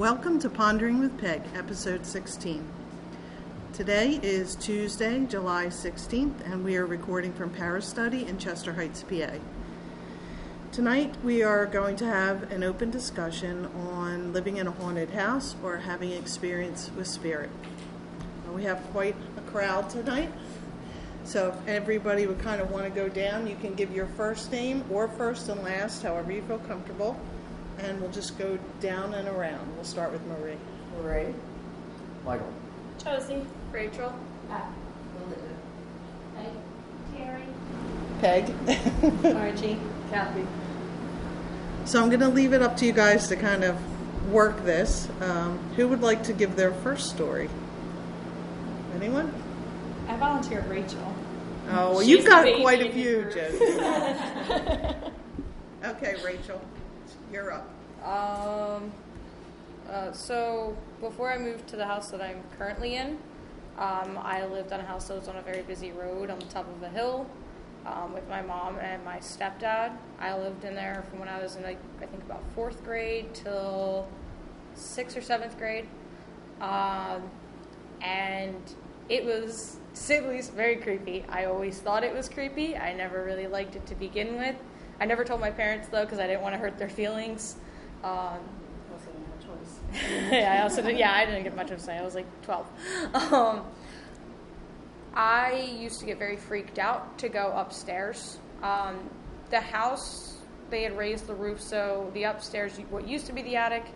Welcome to Pondering with Peg, episode 16. Today is Tuesday, July 16th, and we are recording from Paris Study in Chester Heights, PA. Tonight we are going to have an open discussion on living in a haunted house or having experience with spirit. We have quite a crowd tonight, so everybody would kind of want to go down. You can give your first name or first and last, however you feel comfortable. And we'll just go down and around. We'll start with Marie. Marie. Michael. Josie. Rachel. Belinda. Peg. Terry. Peg. Margie. Kathy. So I'm going to leave it up to you guys to kind of work this. Who would like to give their first story? Anyone? I volunteered Rachel. Oh, well, you've got quite a few, Josie. Okay, Rachel. You're up. So before I moved to the house that I'm currently in, I lived on a house that was on a very busy road on the top of a hill with my mom and my stepdad. I lived in there from when I was in, I think, about 4th grade till 6th or 7th grade. And it was, to say the least, very creepy. I always thought it was creepy. I never really liked it to begin with. I never told my parents, though, because I didn't want to hurt their feelings. Also didn't have a choice. I didn't get much of a say. I was like 12. I used to get very freaked out to go upstairs. The house, they had raised the roof, so the upstairs, what used to be the attic,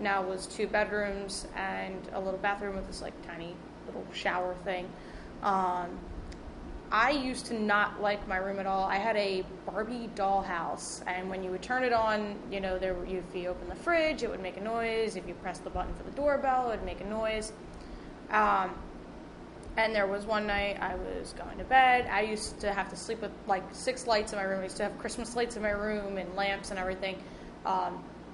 now was 2 bedrooms and a little bathroom with this tiny little shower thing. I used to not like my room at all. I had a Barbie dollhouse, and when you would turn it on, if you open the fridge, it would make a noise. If you pressed the button for the doorbell, it would make a noise. And there was one night I was going to bed. I used to have to sleep with 6 lights in my room. I used to have Christmas lights in my room and lamps and everything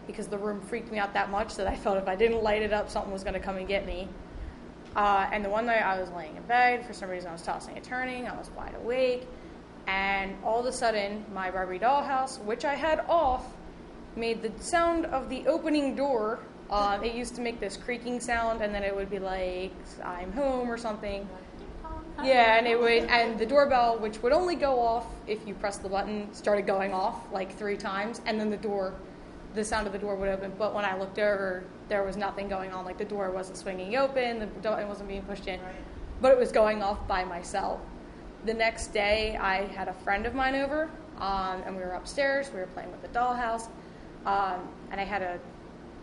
because the room freaked me out that much that I felt if I didn't light it up, something was going to come and get me. And the one night I was laying in bed, for some reason I was tossing and turning, I was wide awake, and all of a sudden my Barbie dollhouse, which I had off, made the sound of the opening door. It used to make this creaking sound, and then it would be like, I'm home or something. Yeah, and the doorbell, which would only go off if you pressed the button, started going off 3 times, and then the sound of the door would open, but when I looked over, there was nothing going on. The door wasn't swinging open, the door wasn't being pushed in, right. But it was going off by myself. The next day, I had a friend of mine over, and we were upstairs. We were playing with the dollhouse, and I had a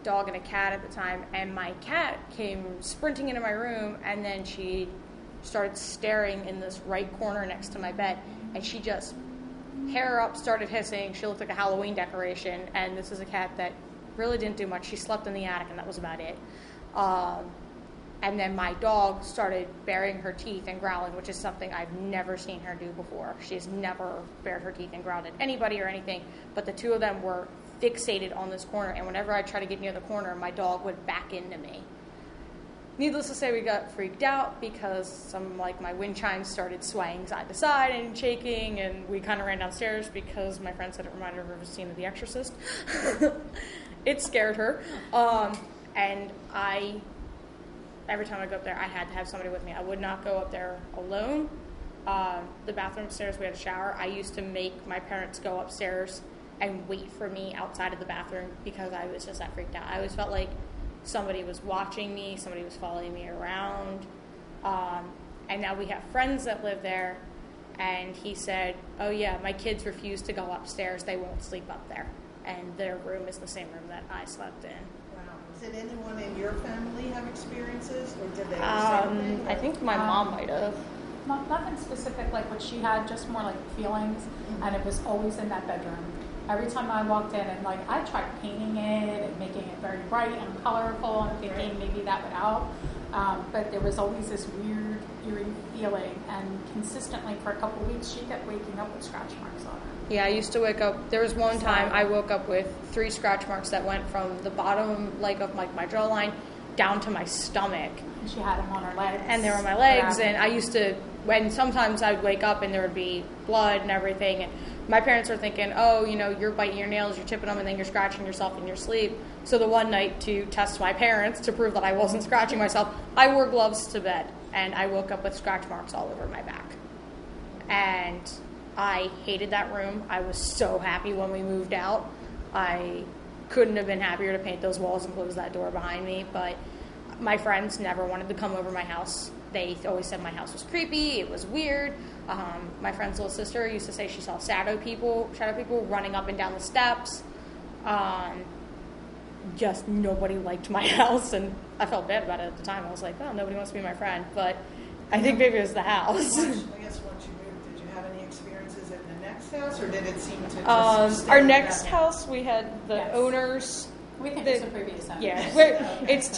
dog and a cat at the time, and my cat came sprinting into my room, and then she started staring in this right corner next to my bed, and she just hair up, started hissing. She looked like a Halloween decoration, and this is a cat that really didn't do much. She slept in the attic, and that was about it. And then my dog started baring her teeth and growling, which is something I've never seen her do before. She's never bared her teeth and growled at anybody or anything, but the two of them were fixated on this corner, and whenever I tried to get near the corner, my dog would back into me. Needless to say, we got freaked out because some, my wind chimes started swaying side to side and shaking, and we kind of ran downstairs because my friend said it reminded her of a scene of The Exorcist. It scared her. And every time I go up there, I had to have somebody with me. I would not go up there alone. The bathroom upstairs, we had a shower. I used to make my parents go upstairs and wait for me outside of the bathroom because I was just that freaked out. I always felt like somebody was watching me, somebody was following me around, and now we have friends that live there, and he said, oh yeah, my kids refuse to go upstairs, they won't sleep up there, and their room is the same room that I slept in. Wow. Did anyone in your family have experiences, or did they have something? I think my mom might have. Nothing specific what she had, just more feelings, mm-hmm. And it was always in that bedroom. Every time I walked in, and I tried painting it and making it very bright and colorful and thinking maybe that would help, but there was always this weird, eerie feeling, and consistently for a couple of weeks she kept waking up with scratch marks on her. Yeah, I used to wake up, there was one time I woke up with 3 scratch marks that went from the bottom of my jawline down to my stomach. And she had them on her legs. And they were my legs, and I used to, when sometimes I would wake up and there would be blood and everything, and my parents were thinking, oh, you know, you're biting your nails, you're chipping them, and then you're scratching yourself in your sleep. So the one night to test my parents, to prove that I wasn't scratching myself, I wore gloves to bed, and I woke up with scratch marks all over my back. And I hated that room. I was so happy when we moved out. I couldn't have been happier to paint those walls and close that door behind me, but my friends never wanted to come over my house. They always said my house was creepy, it was weird. My friend's little sister used to say she saw shadow people running up and down the steps. Just nobody liked my house, and I felt bad about it at the time. I was like, oh, nobody wants to be my friend, but I think maybe it was the house. Once you moved, did you have any experiences at the next house, or did it seem to just our next house, we had the owners... We think it's the previous time. Yeah, it's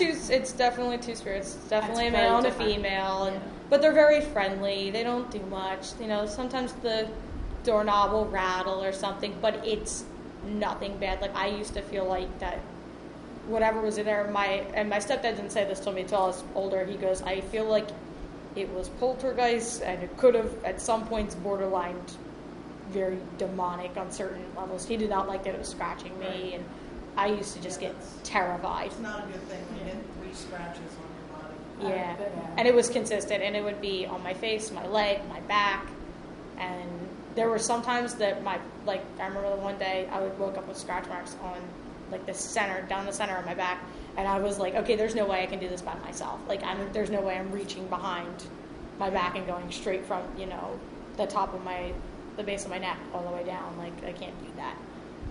definitely two spirits. It's definitely a male and a female, and, but they're very friendly. They don't do much. You know, sometimes the doorknob will rattle or something, but it's nothing bad. Like, I used to feel like that whatever was in there, my stepdad didn't say this to me until I was older. He goes, I feel like it was poltergeist, and it could have at some points borderline very demonic on certain levels. He did not like that it was scratching me, right. And I used to just get terrified. It's not a good thing when you get 3 scratches on your body. Yeah, and it was consistent, and it would be on my face, my leg, my back, and there were some times that I remember one day I would woke up with scratch marks on, like, down the center of my back, and I was like, okay, there's no way I can do this by myself. Like, there's no way I'm reaching behind my back and going straight from, you know, the base of my neck all the way down. Like, I can't do that.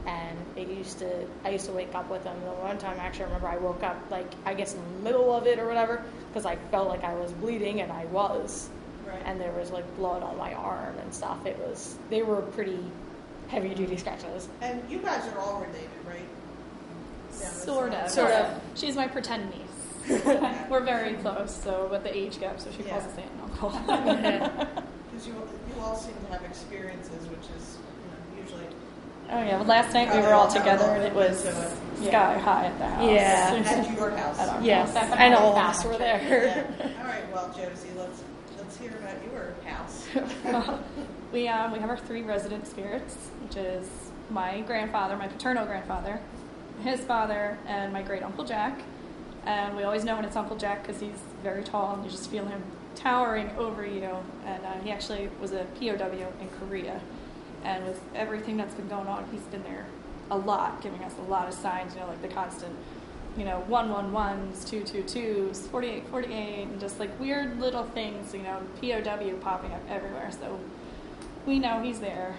And I used to wake up with them. The one time, actually, I remember I woke up, like, I guess in the middle of it or whatever, because I felt like I was bleeding, and I was. Right. And there was, like, blood on my arm and stuff. They were pretty heavy-duty scratches. And you guys are all related, right? Yeah, sort of. She's my pretend niece. We're very close, so with the age gap, so she calls us aunt and uncle. Because you all seem to have experiences, which is, you know, usually... Oh, yeah. Well, last night we were all together, and it was sky high at the house. Yeah. At your house. At our house. And all of us were there. Yeah. All right. Well, Josie, let's hear about your house. We have our 3 resident spirits, which is my grandfather, my paternal grandfather, his father, and my great-uncle Jack. And we always know when it's Uncle Jack because he's very tall, and you just feel him towering over you. And he actually was a POW in Korea. And with everything that's been going on, he's been there a lot, giving us a lot of signs, you know, like the constant, you know, 111s, 222s, 48, and just like weird little things, you know, POW popping up everywhere. So we know he's there.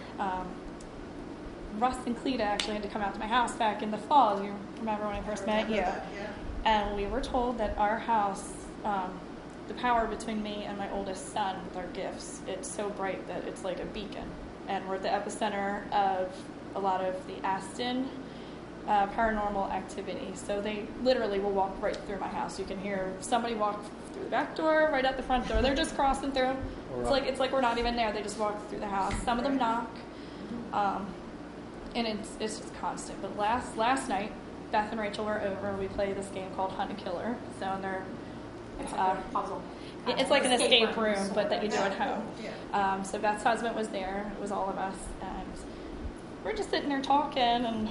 Russ and Cleta actually had to come out to my house back in the fall. Do you remember when I first met you? Yeah. And we were told that our house, the power between me and my oldest son, with our gifts, it's so bright that it's like a beacon. And we're at the epicenter of a lot of the Aston paranormal activity. So they literally will walk right through my house. You can hear somebody walk through the back door, right out the front door. They're just crossing through. It's like we're not even there. They just walk through the house. Some of them knock, and it's just constant. But last night, Beth and Rachel were over, and we played this game called Hunt a Killer. So it's like a puzzle. It's like an escape room, but that you do at home. Yeah. So Beth's husband was there. It was all of us. And we're just sitting there talking, and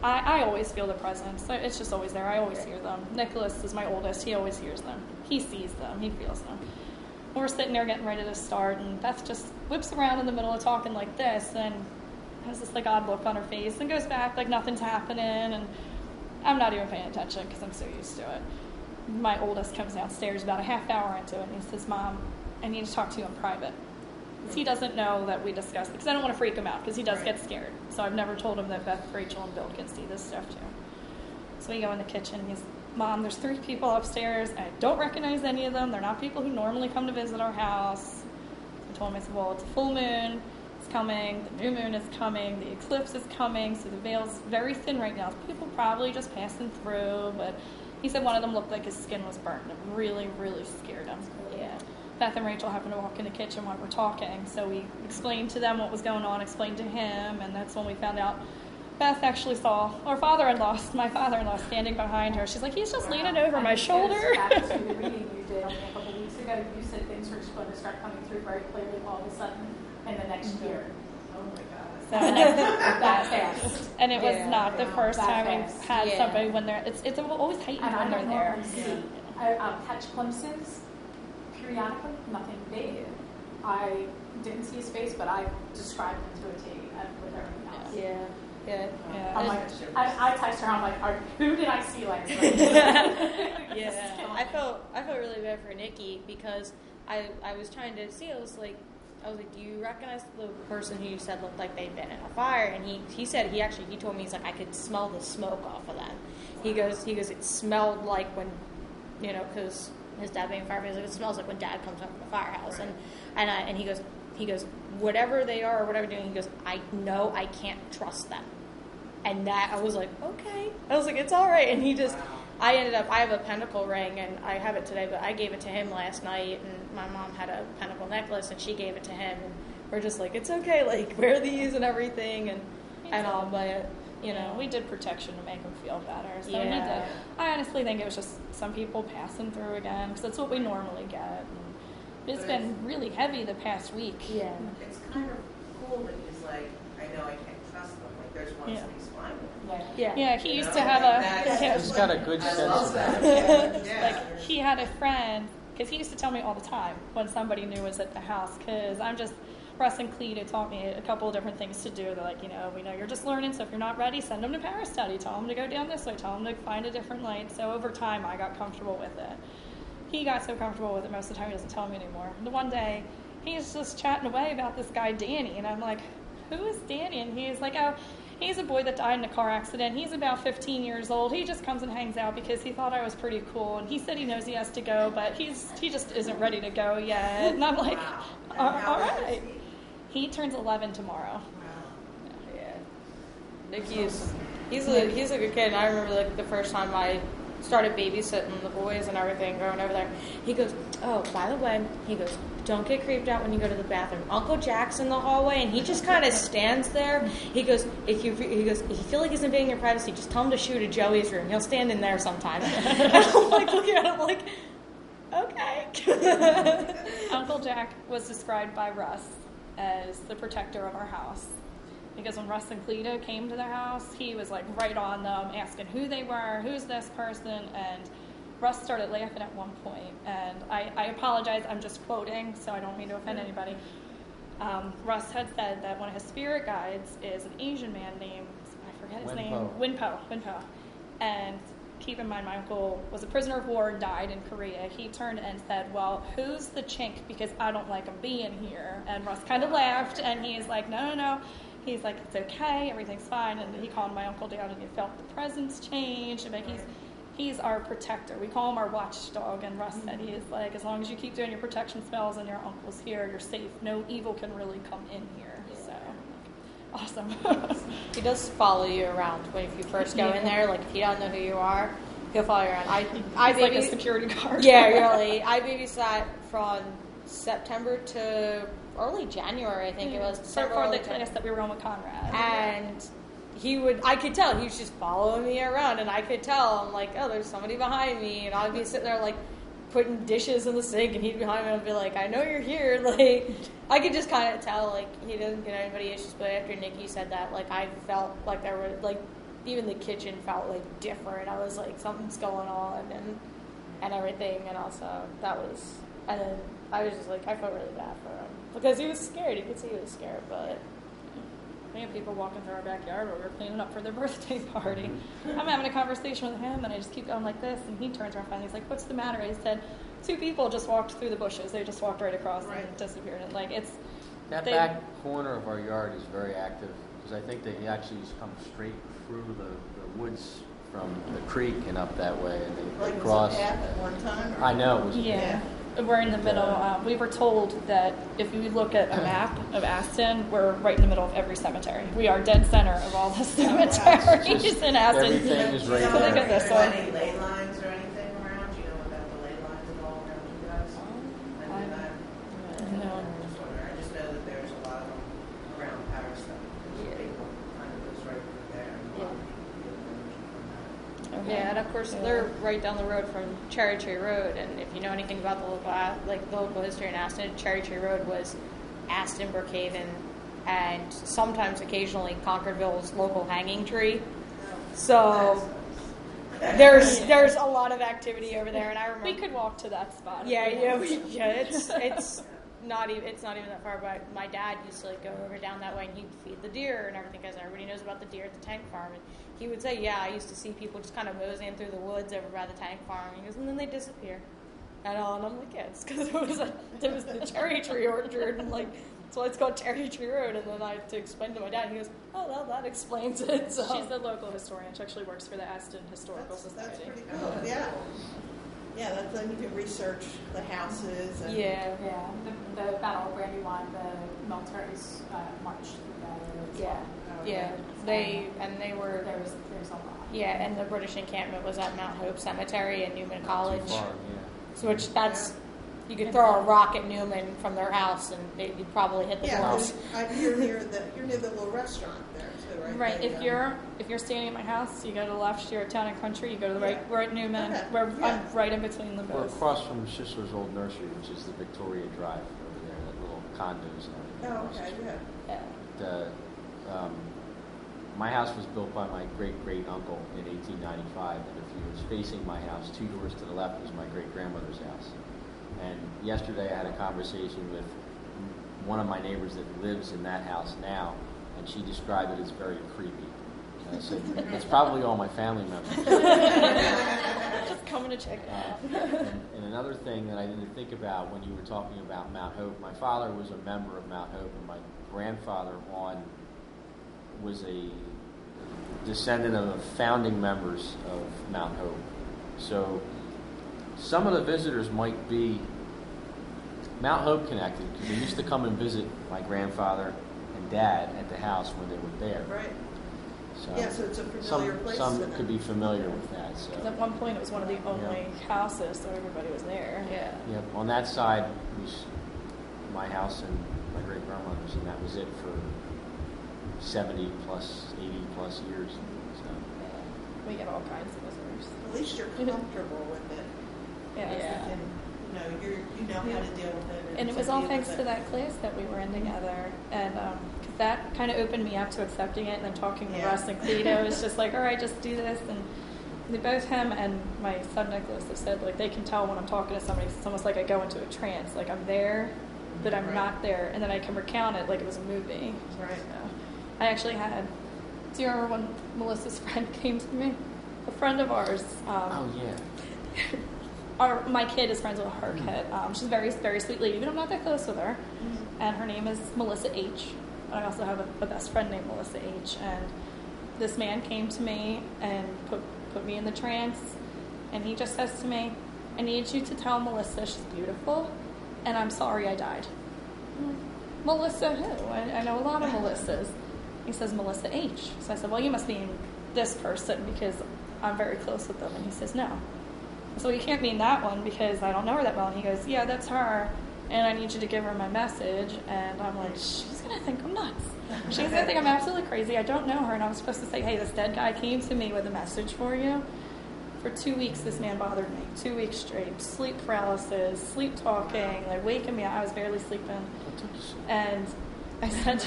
I always feel the presence. It's just always there. I always hear them. Nicholas is my oldest. He always hears them. He sees them. He feels them. We're sitting there getting ready to start, and Beth just whips around in the middle of talking like this, and has this, like, odd look on her face, and goes back like nothing's happening. And I'm not even paying attention because I'm so used to it. My oldest comes downstairs about a half hour into it, and he says, Mom, I need to talk to you in private. Because he doesn't know that we discussed it, because I don't want to freak him out, because he does get scared. So I've never told him that Beth, Rachel, and Bill can see this stuff, too. So we go in the kitchen, and he's, Mom, there's 3 people upstairs, and I don't recognize any of them. They're not people who normally come to visit our house. I told him, I said, well, it's a full moon. It's coming. The new moon is coming. The eclipse is coming. So the veil's very thin right now. People probably just passing through, but... He said one of them looked like his skin was burnt. It really, really scared him. Yeah. Beth and Rachel happened to walk in the kitchen while we're talking, so we explained to them what was going on, explained to him, and that's when we found out Beth actually saw our father-in-law, my father-in-law, standing behind her. She's like, he's just leaning over my shoulder. Back to the reading you did a couple weeks ago, you said things were just going to start coming through very clearly all of a sudden in the next year. Oh my God. like that fast. And it was not the first time we've had somebody when they're, it's always heightened and when they're there. I catch glimpses periodically, nothing big. I didn't see his face, but I described him to a T with everything else. Yeah. I'm like, I text her. I'm like, who did I see last night? I felt really bad for Nikki because I was trying to see. I was like, do you recognize the person who you said looked like they'd been in a fire? And he said he told me, he's like, I could smell the smoke off of them. He goes it smelled like when, you know, because his dad being a fireman, it smells like when dad comes home from the firehouse. Right. And he goes whatever they are or whatever they're doing, he goes, I know I can't trust them. And that, I was like, okay. I was like, it's all right. And he just, I have a pentacle ring, and I have it today, but I gave it to him last night, and my mom had a pentacle necklace, and she gave it to him, and we're just like, it's okay, like, wear these and everything, and all, but, you know. We did protection to make him feel better, so he did. I honestly think it was just some people passing through again, because that's what we normally get. It's been really heavy the past week. Yeah. It's kind of cool when he's like, I know I can't trust them. Like, there's one somebody's flying with them. Yeah, he used to have He's got a good sense of that. Like, he had a friend, because he used to tell me all the time when somebody new was at the house, because I'm just, Russ and Cleta taught me a couple of different things to do. They're like, you know, we know you're just learning, so if you're not ready, send them to Paris Study. Tell them to go down this way. Tell them to find a different light. So over time, I got comfortable with it. He got so comfortable with it most of the time he doesn't tell me anymore. The one day, he's just chatting away about this guy, Danny, and I'm like, who is Danny? And he's like, oh, he's a boy that died in a car accident. He's about 15 years old. He just comes and hangs out because he thought I was pretty cool, and he said he knows he has to go, but he just isn't ready to go yet. And I'm like, all right. He turns 11 tomorrow. Wow. Yeah. Nicky is, he's a good kid, and I remember, like, the first time I started babysitting the boys and everything going over there. He goes, oh, by the way, he goes, don't get creeped out when you go to the bathroom. Uncle Jack's in the hallway, and he just kind of stands there. He goes, if you feel like he's invading your privacy, just tell him to shoot at Joey's room. He'll stand in there sometime. And I'm like looking at him like, okay. Uncle Jack was described by Russ as the protector of our house. Because when Russ and Cleta came to their house, he was like right on them, asking who they were, who's this person, and Russ started laughing at one point. And I apologize, I'm just quoting, so I don't mean to offend anybody. Russ had said that one of his spirit guides is an Asian man named, I forget his name, Winpo. And keep in mind, my uncle was a prisoner of war and died in Korea. He turned and said, well, who's the chink, because I don't like him being here. And Russ kind of laughed, and he's like, no. He's like, it's okay, everything's fine. And he called my uncle down, and he felt the presence change. And he's our protector. We call him our watchdog. And Russ said, he's like, as long as you keep doing your protection spells and your uncle's here, you're safe. No evil can really come in here. So, awesome. He does follow you around when if you first go in there. Like, if you don't know who you are, he'll follow you around. He's like a security guard. Yeah, really. I babysat from September to early January, I think it was. For the class that we were on with Conrad. And I could tell, he was just following me around, and I could tell, I'm like, oh, there's somebody behind me, and I'd be sitting there, like, putting dishes in the sink, and he'd be behind me, and I'd be like, I know you're here, like, I could just kind of tell, like, he doesn't get anybody issues, but after Nikki said that, like, I felt like there were, like, even the kitchen felt, like, different. I was like, something's going on, and everything, and also, that was, and then I was just like, I felt really bad for him. Because he was scared. You could see he was scared, but we had people walking through our backyard where we were cleaning up for their birthday party. I'm having a conversation with him, and I just keep going like this, and he turns around and he's like, what's the matter? And he said, 2 people just walked through the bushes. They just walked right across and disappeared. And, like, it's... That back corner of our yard is very active, because I think they actually just come straight through the woods from the creek and up that way, and they cross. Was it at one time? Or? I know. It was We're in the middle. We were told that if you look at a map of Aston, we're right in the middle of every cemetery. We are dead center of all the cemeteries in Aston. Everything is right there. Look at this one. Any ley lines or anything around? Do you know about the ley lines at all around you guys? No. I just know that there's a lot of them around Paris Study. There's people kind of goes right through there. Yeah, and of course they're right down the road from Cherry Tree Road, and if you know anything about the local history in Aston, Cherry Tree Road was Aston Brookhaven, and sometimes occasionally Concordville's local hanging tree. So there's a lot of activity over there, and I remember we could walk to that spot. It's not even that far, but my dad used to like go over down that way, and he'd feed the deer and everything, because everybody knows about the deer at the tank farm. And he would say, I used to see people just kind of moseying through the woods over by the tank farm. He goes, and then they disappear. And I'm like, yeah, it's because it was the cherry tree orchard, and like that's why it's called Cherry Tree Road. And then I had to explain to my dad, and he goes, oh, well, that explains it. So. She's the local historian. She actually works for the Aston Historical Society. That's pretty cool. Yeah. Yeah, that's when you can research the houses. And The Battle of Brandywine, the military's marched through that area as well. There was a lot. Yeah, and the British encampment was at Mount Hope Cemetery in Newman College. You could throw a rock at Newman from their house, and you'd probably hit the glass. Yeah, you're near the little restaurant there, too, right? Right. There, if you're standing at my house, you go to the left, you're at Town and Country. You go to the right, we're at Newman. Okay. I'm right in between them both. We're across from Schistler's Old Nursery, which is the Victoria Drive over there, that little condos and everything. Oh, okay, my house was built by my great-great-uncle in 1895, and if you was facing my house, 2 doors to the left was my great-grandmother's house. And yesterday I had a conversation with one of my neighbors that lives in that house now, and she described it as very creepy. And I said, it's probably all my family members. Just coming to check it out. And another thing that I didn't think about when you were talking about Mount Hope, my father was a member of Mount Hope, and my grandfather was a descendant of the founding members of Mount Hope. So some of the visitors might be Mount Hope connected, because they used to come and visit my grandfather and dad at the house when they were there. Right. So it's a familiar place. Some could be familiar with that. So. At one point, it was one of the only houses, so everybody was there. Yeah. Yeah. On that side was my house and my great grandmother's, and that was it for 80 plus years. So. Yeah. We get all kinds of visitors. At least you're comfortable with it. Yeah. And, you know how to deal with it. And it was all thanks to that class that we were in together. And cause that kind of opened me up to accepting it. And then talking to Russ and Cleta, it was just like, all right, just do this. And both him and my son Nicholas have said, like, they can tell when I'm talking to somebody. It's almost like I go into a trance. Like, I'm there, but I'm not there. And then I can recount it like it was a movie. Right. So I actually had, do you remember when Melissa's friend came to me? A friend of ours. My kid is friends with her kid. She's a very, very sweet lady, but I'm not that close with her. Mm-hmm. And her name is Melissa H. And I also have a best friend named Melissa H. And this man came to me and put me in the trance. And he just says to me, I need you to tell Melissa she's beautiful, and I'm sorry I died. Mm-hmm. Melissa who? I know a lot of Melissas. He says, Melissa H. So I said, well, you must mean this person because I'm very close with them. And he says, no. So you can't mean that one because I don't know her that well. And he goes, yeah, that's her, and I need you to give her my message. And I'm like, she's going to think I'm nuts. She's going to think I'm absolutely crazy. I don't know her. And I was supposed to say, hey, this dead guy came to me with a message for you. For 2 weeks, this man bothered me. 2 weeks straight. Sleep paralysis, sleep talking, like waking me up. I was barely sleeping. And I said,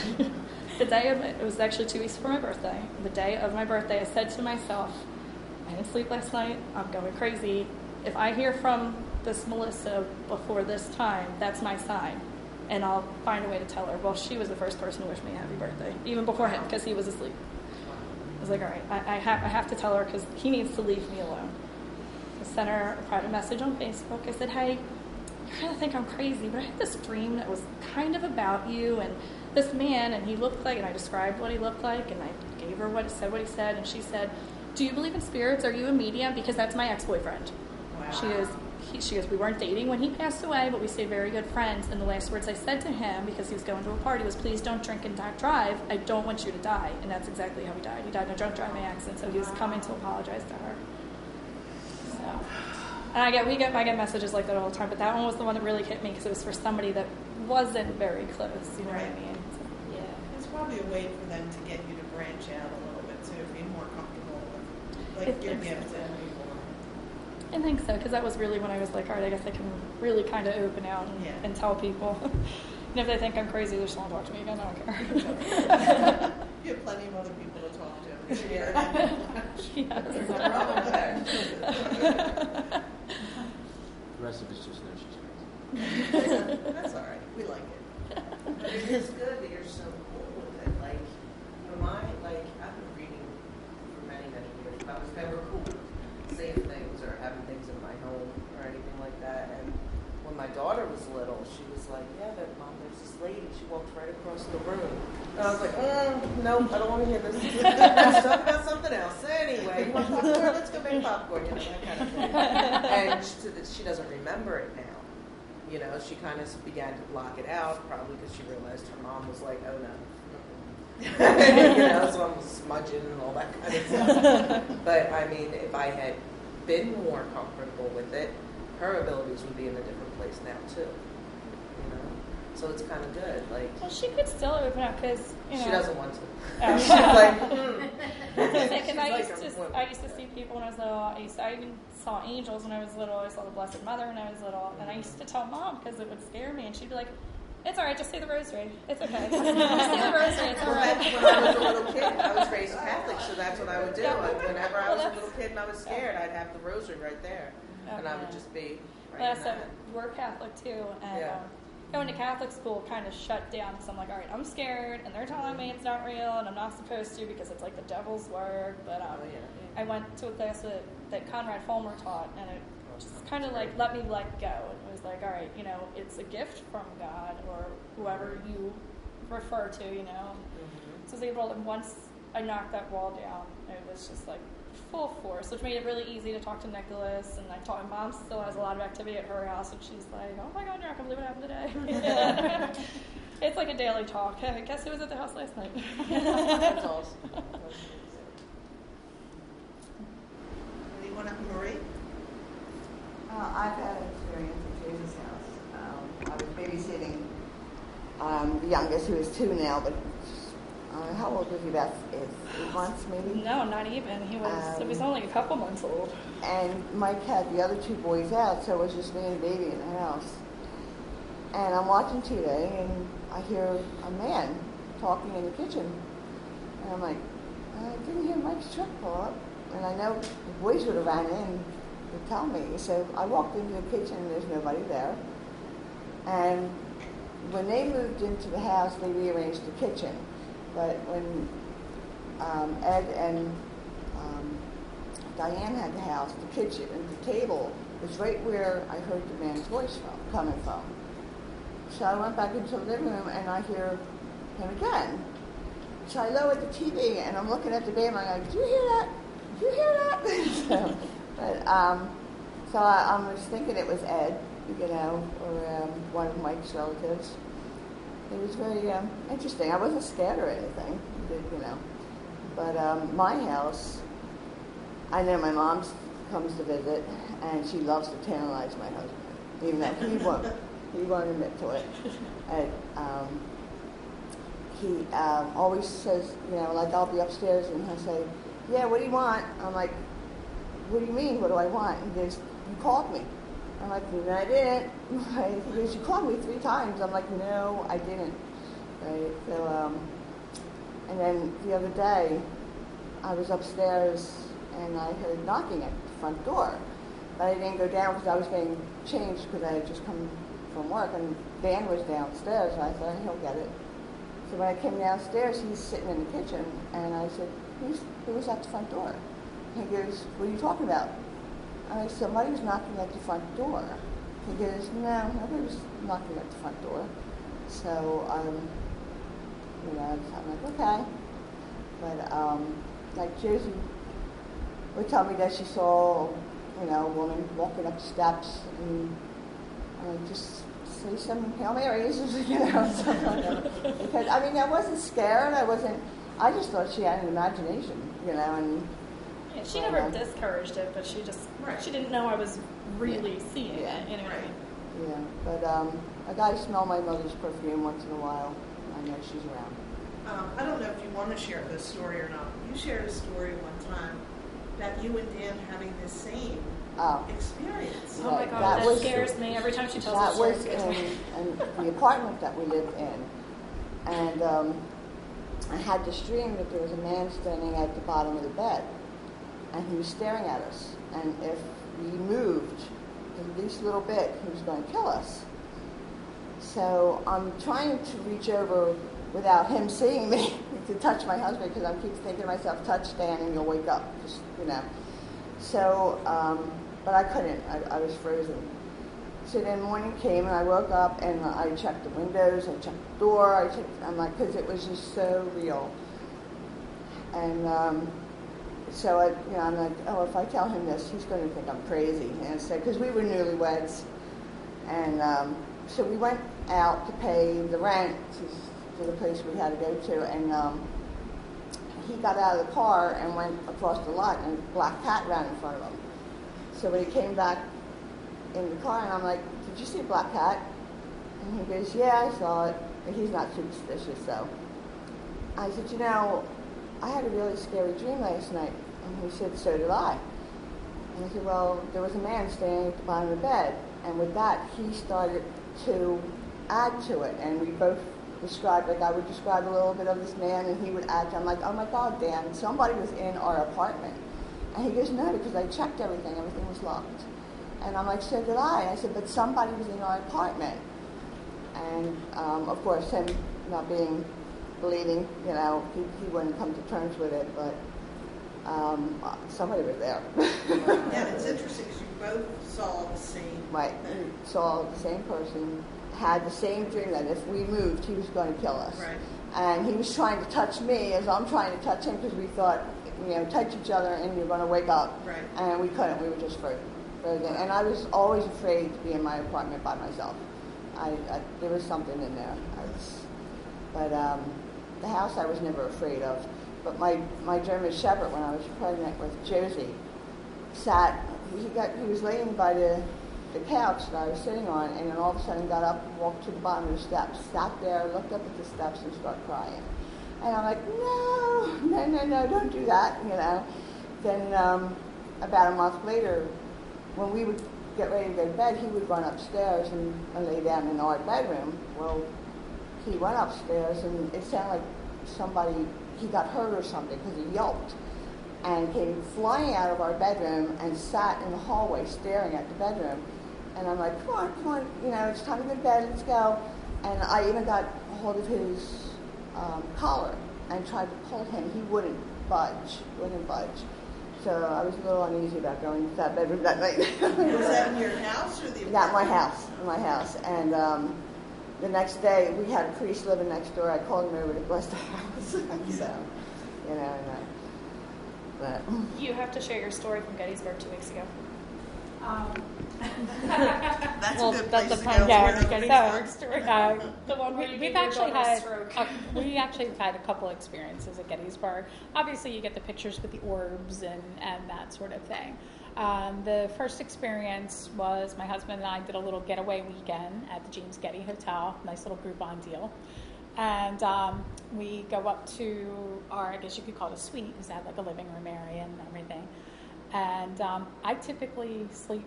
it was actually 2 weeks before my birthday. The day of my birthday, I said to myself, I didn't sleep last night. I'm going crazy. If I hear from this Melissa before this time, that's my sign. And I'll find a way to tell her. Well, she was the first person to wish me a happy birthday, even before him, because he was asleep. I was like, all right, I have to tell her because he needs to leave me alone. I sent her a private message on Facebook. I said, hey, you're going to think I'm crazy, but I had this dream that was kind of about you and this man, and he looked like, and I described what he looked like, and I gave her what he said, and she said, do you believe in spirits? Are you a medium? Because that's my ex-boyfriend. Wow. She goes, we weren't dating when he passed away, but we stayed very good friends. And the last words I said to him, because he was going to a party, was, please don't drink and drive. I don't want you to die. And that's exactly how he died. He died in a drunk driving accident, so he was coming to apologize to her. So, and I get messages like that all the time, but that one was the one that really hit me because it was for somebody that wasn't very close. You know what I mean? So, yeah. There's probably a way for them to get you to branch out a little bit too, be more comfortable. Like your gift. I think so, because that was really when I was like, all right, I guess I can really kind of open out and tell people. And if they think I'm crazy, they just won't talk to me again. I don't care. You have plenty of other people to talk to. Yeah. There's a problem there. The rest of us just know she's crazy. That's all right. We like it. But it is good that you're so cool with it. Like, your mind, like, I've been reading for many, many years, but I was never cool with safe things or having things in my home or anything like that. And when my daughter was little, she was like, yeah, that mom, there's this lady. She walked right across the room. And I was like, no, I don't want to hear this. Let's talk about something else. Anyway, you want popcorn? Let's go make popcorn, you know, that kind of thing. And she doesn't remember it now. You know, she kind of began to block it out, probably because she realized her mom was like, oh, no. You know, so I'm smudging and all that kind of stuff. But, I mean, if I had been more comfortable with it, her abilities would be in a different place now, too. You know? So it's kind of good. Like, well, she could still open up because, you know. She doesn't want to. Oh. She's like, I used to see people when I was little. I even saw angels when I was little. I saw the Blessed Mother when I was little. Mm-hmm. And I used to tell Mom because it would scare me. And she'd be like, it's all right, just say the rosary. It's okay. Just say the rosary. It's all right. When I was a little kid, I was raised Catholic, so that's what I would do. Yeah, whenever I was a little kid and I was scared, I'd have the rosary right there. Okay. And I would just be right we're Catholic, too. And going to Catholic school kind of shut down because I'm like, all right, I'm scared, and they're telling me it's not real, and I'm not supposed to because it's like the devil's work. But I went to a class that Conrad Fulmer taught, and it just kind of like let me let go. And it was like, all right, you know, it's a gift from God or whoever you refer to, you know. Mm-hmm. So I was able to, once I knocked that wall down, it was just like full force, which made it really easy to talk to Nicholas. And my mom still has a lot of activity at her house, and she's like, oh my God, you're not going to believe what happened today. It's like a daily talk. I guess who was at the house last night? That's awesome. Anyone up, Marie? I've had an experience at Jesus' house. I was babysitting the youngest, who is 2 now, but how old was he? About 8 months, maybe? No, not even. He was only a couple months old. And Mike had the other 2 boys out, so it was just me and the baby in the house. And I'm watching TV, and I hear a man talking in the kitchen. And I'm like, I didn't hear Mike's truck pull up. And I know the boys would have ran in to tell me. So I walked into the kitchen, and there's nobody there. And when they moved into the house, they rearranged the kitchen. But when Ed and Diane had the house, the kitchen and the table was right where I heard the man's voice coming from. So I went back into the living room and I hear him again. So I lowered the TV and I'm looking at the baby and I'm like, do you hear that? Do you hear that? I was thinking it was Ed, you know, or one of Mike's relatives. It was very interesting. I wasn't scared or anything, you know. But my house, I know my mom comes to visit, and she loves to tantalize my husband, even though he won't. He won't admit to it. And he always says, you know, like I'll be upstairs, and he'll say, "Yeah, what do you want?" I'm like, "What do you mean? What do I want?" He goes, "You called me." I'm like, no, I didn't. Right? Because you called me 3 times. I'm like, no, I didn't. Right? So, and then the other day, I was upstairs and I heard knocking at the front door. But I didn't go down because I was getting changed because I had just come from work and Dan was downstairs. And I thought, he'll get it. So when I came downstairs, he's sitting in the kitchen and I said, who was at the front door? He goes, what are you talking about? I said, somebody was knocking at the front door. He goes, no, nobody was knocking at the front door. So, you know, I'm like, okay. But, like, Josie would tell me that she saw, you know, a woman walking up the steps and just say some Hail Marys, you know, something like that. Because, I mean, I wasn't scared. I just thought she had an imagination, you know, and... Yeah, she never discouraged it, but she just she didn't know I was really seeing it anyway. Right. Yeah, but I gotta smell my mother's perfume once in a while. I know she's around. I don't know if you want to share this story or not. You shared a story one time that you and Dan having the same experience. Oh my God, that scares me. Every time she tells us that scares me. And the apartment that we lived in. And I had this dream that there was a man standing at the bottom of the bed. And he was staring at us. And if we moved the least little bit, he was going to kill us. So I'm trying to reach over without him seeing me to touch my husband, because I keep thinking to myself, touch Dan and you'll wake up, just, you know. So, but I couldn't. I was frozen. So then morning came and I woke up and I checked the windows, I checked the door, I'm like, because it was just so real. And so I, you know, I'm like, oh, if I tell him this, he's going to think I'm crazy. And so, because we were newlyweds, and so we went out to pay the rent to the place we had to go to, and he got out of the car and went across the lot, and a black cat ran in front of him. So when he came back in the car, and I'm like, did you see a black cat? And he goes, yeah, I saw it. But he's not superstitious, so. I said, you know, I had a really scary dream last night. And he said, so did I. And I said, well, there was a man standing at the bottom of the bed, and with that, he started to add to it, and we both described, like I would describe a little bit of this man, and he would add to it. I'm like, oh my God, Dan, somebody was in our apartment. And he goes, no, because I checked everything was locked. And I'm like, so did I. And I said, but somebody was in our apartment. And of course, him not being believing, you know, he wouldn't come to terms with it, but somebody was there. Yeah, it's interesting because you both saw the same thing. Right, we saw the same person, had the same dream that if we moved, he was going to kill us. Right. And he was trying to touch me as I'm trying to touch him because we thought, you know, touch each other and you're going to wake up. Right. And we couldn't, we were just frozen. And I was always afraid to be in my apartment by myself. There was something in there. The house I was never afraid of. But my German Shepherd, when I was pregnant with Josie, he was laying by the couch that I was sitting on, and then all of a sudden got up, walked to the bottom of the steps, sat there, looked up at the steps, and started crying. And I'm like, no, don't do that, you know. Then about a month later, when we would get ready to go to bed, he would run upstairs and lay down in our bedroom. Well, he went upstairs, and it sounded like he got hurt or something, because he yelped and came flying out of our bedroom and sat in the hallway staring at the bedroom. And I'm like, come on, you know, it's time to go to bed, let's go. And I even got a hold of his collar and tried to pull him. He wouldn't budge. So I was a little uneasy about going to that bedroom that night. Was that in your house or the apartment? Yeah, my house. And the next day, we had a priest living next door. I called him over to bless the house. So, you know, but. You have to share your story from Gettysburg 2 weeks ago. That's well, a good place to go. Yeah, so, the one where we've actually had a couple experiences at Gettysburg. Obviously, you get the pictures with the orbs and that sort of thing. The first experience was my husband and I did a little getaway weekend at the James Getty Hotel, nice little Groupon deal. And we go up to our, I guess you could call it a suite, because it had like a living room area and everything. And I typically sleep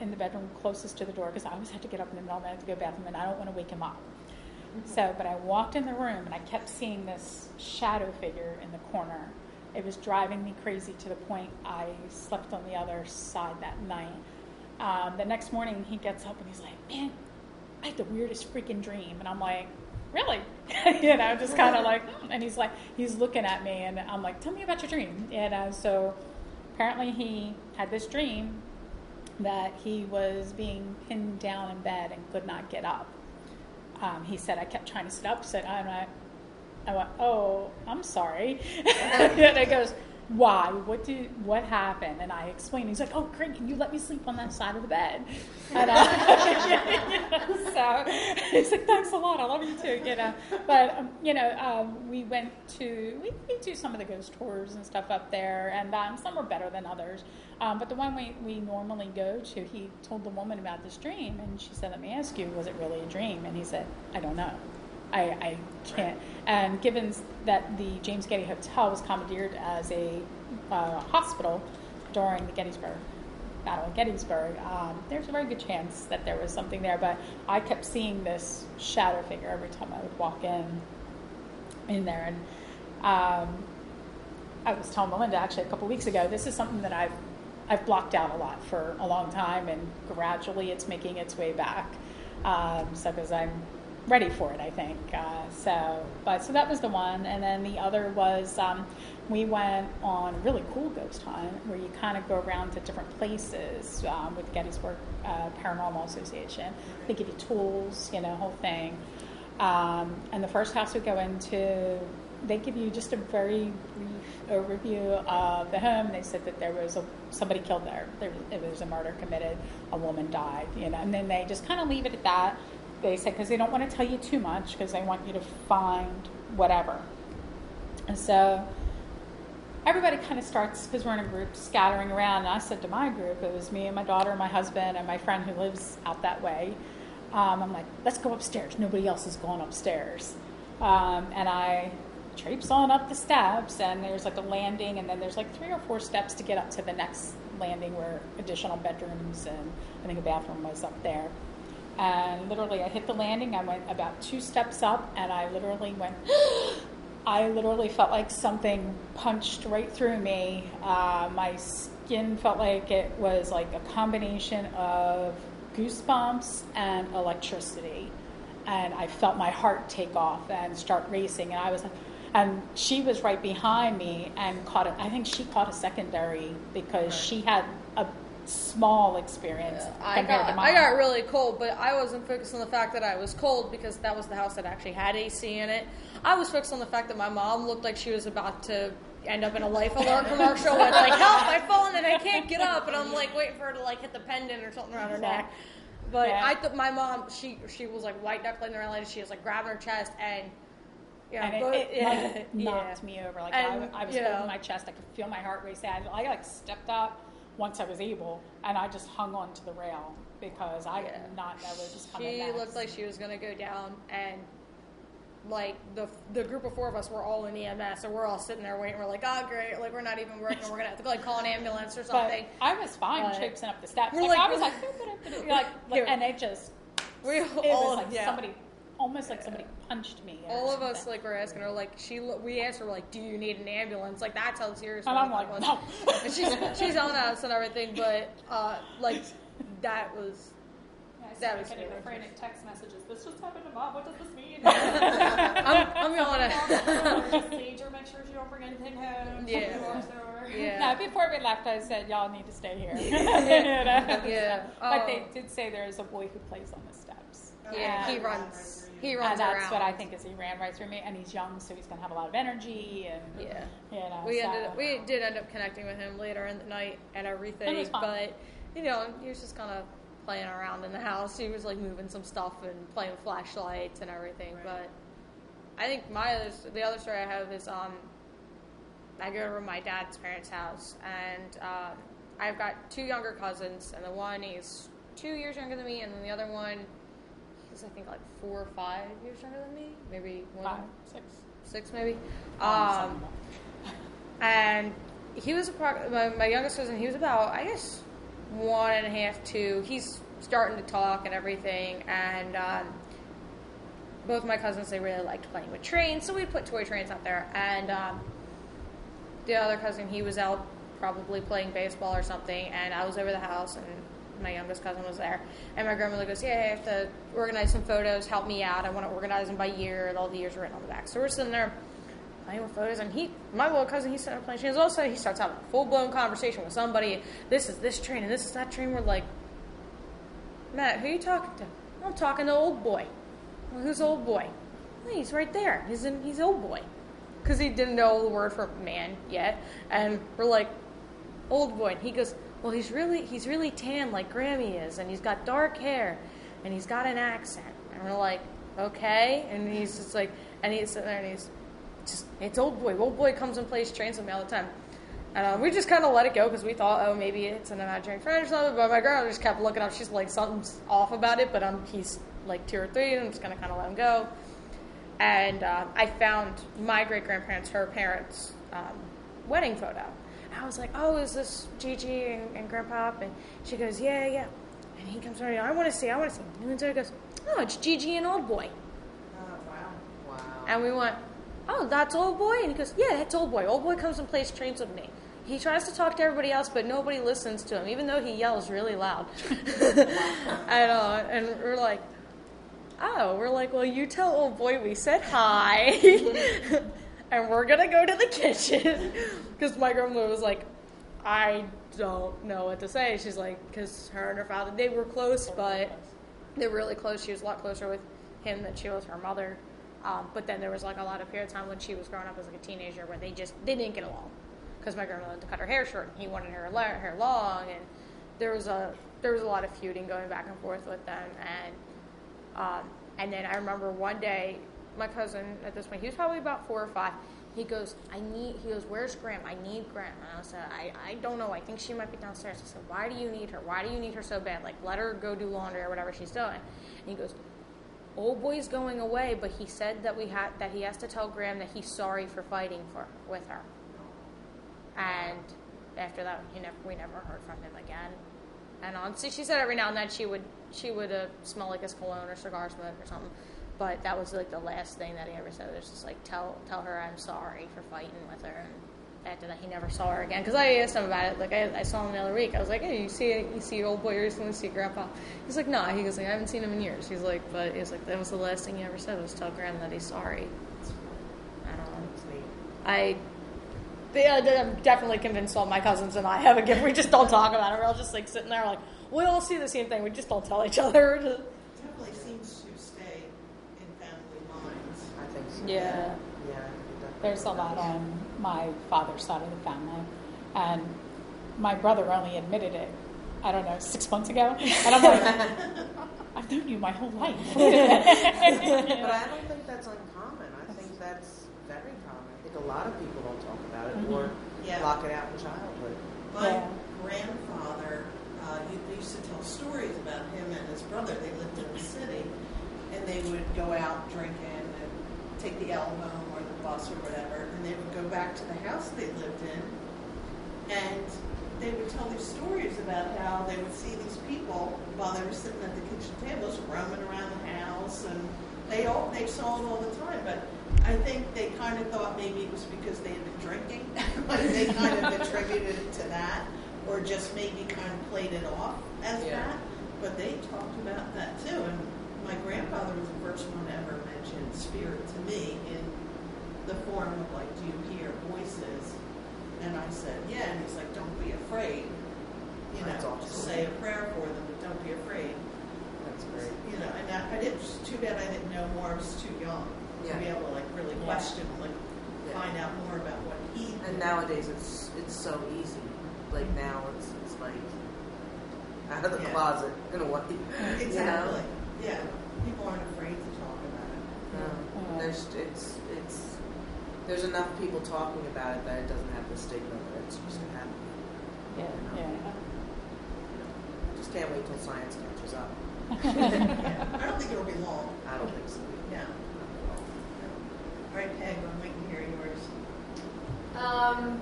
in the bedroom closest to the door, because I always have to get up in the middle of the night to go to the bathroom, and I don't want to wake him up. Mm-hmm. So, but I walked in the room, and I kept seeing this shadow figure in the corner. It was driving me crazy to the point I slept on the other side that night. The next morning, he gets up and he's like, man, I had the weirdest freaking dream. And I'm like, really? You know, just kind of like, and he's like, he's looking at me. And I'm like, tell me about your dream. And so apparently he had this dream that he was being pinned down in bed and could not get up. He said, I kept trying to sit up, said, I'm not. I went, oh, I'm sorry. And he goes, why? What happened? And I explained. He's like, oh, great, can you let me sleep on that side of the bed? And so he's like, thanks a lot. I love you too, you know. But, you know, we do some of the ghost tours and stuff up there, and some are better than others. But the one we normally go to, he told the woman about this dream, and she said, let me ask you, was it really a dream? And he said, I don't know. I can't. And given that the James Getty Hotel was commandeered as a hospital, during the Gettysburg Battle of Gettysburg, there's a very good chance that there was something there, but I kept seeing this shadow figure every time I would walk in there. And I was telling Melinda actually a couple weeks ago, this is something that I've blocked out a lot for a long time, and gradually it's making its way back. So because I'm ready for it, I think. So that was the one, and then the other was we went on a really cool ghost hunt where you kind of go around to different places with the Gettysburg Paranormal Association. They give you tools, whole thing. And the first house we go into, they give you just a very brief overview of the home. They said that there was somebody killed there. There was a murder committed. A woman died, and then they just kind of leave it at that. They said, because they don't want to tell you too much because they want you to find whatever. And so everybody kind of starts, because we're in a group, scattering around. And I said to my group, it was me and my daughter and my husband and my friend who lives out that way. I'm like, let's go upstairs. Nobody else is going upstairs. And I traipse on up the steps, and there's like a landing, and then there's like 3 or 4 steps to get up to the next landing where additional bedrooms and I think a bathroom was up there. And literally, I hit the landing, I went about 2 steps up, and I literally felt like something punched right through me. My skin felt like it was like a combination of goosebumps and electricity. And I felt my heart take off and start racing. And I was like, and she was right behind me and caught it. I think she caught a secondary because she had a small experience. Yeah, I got really cold, but I wasn't focused on the fact that I was cold because that was the house that actually had AC in it. I was focused on the fact that my mom looked like she was about to end up in a Life Alert commercial and like, help, I've fallen and I can't get up, and I'm like waiting for her to like hit the pendant or something around her neck. But yeah. I thought my mom, she was like white knuckling around, and she was like grabbing her chest and knocked me over. Like, and I was holding my chest, I could feel my heart racing. I like stepped up once I was able, and I just hung on to the rail because I did not know what was coming next. She looked like she was going to go down, and like the group of 4 of us were all in EMS, so we're all sitting there waiting. We're like, oh great, like we're not even working. We're gonna have to go, like call an ambulance or something. But I was fine, traipsing up the steps. And it just somebody. Almost like somebody punched me. All of us like were asking her, like we asked her, like, do you need an ambulance? Like that's how serious. And I'm like, no. And she's on us and everything, but like that was. That was getting frantic text messages. This just happened to Bob. What does this mean? I'm yelling at her. Major, make sure you don't bring anything home. Yeah. No, before we left, I said y'all need to stay here. But they did say there is a boy who plays on the steps. Yeah, he runs. He runs around. And that's what I think is he ran right through me, and he's young, so he's gonna have a lot of energy. And we did end up connecting with him later in the night and everything, but he was just kind of playing around in the house. He was like moving some stuff and playing with flashlights and everything. Right. But I think the other story I have is I go over to my dad's parents' house, and I've got 2 younger cousins, and the one is 2 years younger than me, and then the other one. I think like 4 or 5 years younger than me, maybe 5, 6 maybe. And he was my youngest cousin. He was about, I guess, 1.5, 2. He's starting to talk and everything. And both my cousins, they really liked playing with trains, so we put toy trains out there. And the other cousin, he was out probably playing baseball or something, and I was over the house and. My youngest cousin was there, and my grandmother goes, "Yeah, I have to organize some photos. Help me out. I want to organize them by year, and all the years are written on the back." So we're sitting there playing with photos, and my little cousin, he's sitting there playing trains. Also, he starts having a full blown conversation with somebody. This is this train, and this is that train. We're like, "Matt, who are you talking to?" "I'm talking to old boy." "Well, who's old boy?" "Well, he's right there. He's old boy," because he didn't know the word for man yet, and we're like, "Old boy." And he goes. "Well, he's really tan like Grammy is, and he's got dark hair, and he's got an accent." And we're like, "Okay." And he's just like, and he's sitting there, and he's just, "It's old boy. Old boy comes and plays trains with me all the time." And we just kind of let it go because we thought, oh, maybe it's an imaginary friend or something. But my girl just kept looking up. She's like, something's off about it, but he's like 2 or 3, and I'm just gonna kind of let him go. And I found my great grandparents' wedding photo. I was like, oh, is this Gigi and Grandpa? And she goes, yeah, yeah. And he comes over, I want to see. And Newman goes, oh, it's Gigi and Old Boy. Oh, wow. And we went, oh, that's Old Boy? And he goes, yeah, that's Old Boy. Old Boy comes and plays trains with me. He tries to talk to everybody else, but nobody listens to him, even though he yells really loud. I know. And we're like, oh, well, you tell Old Boy we said hi. And we're going to go to the kitchen. Because my grandmother was like, I don't know what to say. She's like, because her and her father, they were close, but they were really close. She was a lot closer with him than she was her mother. But then there was like a lot of period of time when she was growing up as like a teenager where they didn't get along. Because my grandmother had to cut her hair short, and he wanted her hair long. And there was a lot of feuding going back and forth with them. And then I remember one day, my cousin at this point, he was probably about 4 or 5. He goes, where's Graham? I need Graham. And I said, I don't know. I think she might be downstairs. I said, why do you need her? Why do you need her so bad? Like, let her go do laundry or whatever she's doing. And he goes, Old Boy's going away, but he said that that he has to tell Graham that he's sorry for fighting with her. And after that, we never heard from him again. And honestly, she said every now and then she would smell like his cologne or cigar smoke or something. But that was, like, the last thing that he ever said. It was just, like, tell her I'm sorry for fighting with her. And after that, he never saw her again. Because I asked him about it. Like, I saw him the other week. I was like, hey, you see Old Boy recently? See Grandpa? He's like, nah. He goes, like, I haven't seen him in years. He's like, but he was like, that was the last thing he ever said was tell Graham that he's sorry. I don't know. I'm definitely convinced all my cousins and I have a gift. We just don't talk about it. We're all just, like, sitting there, like, we all see the same thing. We just don't tell each other. It definitely seems to stay. Yeah. There's a lot on my father's side of the family. And my brother only admitted it, I don't know, 6 months ago. And I'm like, I've known you my whole life. But I don't think that's uncommon. I think that's very common. I think a lot of people don't talk about it or block it out in childhood. My grandfather, he used to tell stories about him and his brother. They lived in the city. And they would go out drinking, take the L home or the bus or whatever, and they would go back to the house they lived in, and they would tell these stories about how they would see these people while they were sitting at the kitchen tables roaming around the house, and they saw it all the time. But I think they kind of thought maybe it was because they had been drinking, like they kind of attributed it to that, or just maybe kind of played it off as that. But they talked about that too. And my grandfather was the first one ever mentioned spirit to me in the form of, like, do you hear voices? And I said, yeah. And he's like, don't be afraid. You know, just say a prayer for them, but don't be afraid. That's great. You know, and I didn't, too bad I didn't know more. I was too young to be able to, like, really question, like, find out more about what he did. And nowadays it's so easy. Like, now it's like, out of the closet, in a way. Exactly. You know? Yeah, people aren't afraid to talk about it. No, there's enough people talking about it that it doesn't have the stigma that it's supposed to happen. Yeah, you know? Just can't wait till science catches up. I don't think it'll be long. I don't think so. No, not at all. No. All right, Peg, I'm waiting to hear yours.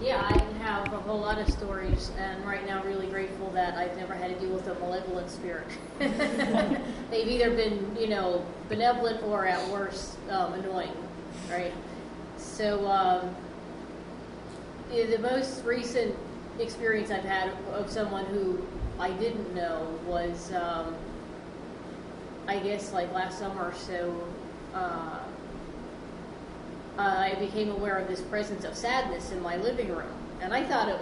Yeah, I have a whole lot of stories, and right now I'm really grateful that I've never had to deal with a malevolent spirit. They've either been, benevolent or at worst annoying, right? So the most recent experience I've had of someone who I didn't know was, I guess, like last summer or so. I became aware of this presence of sadness in my living room, and I thought it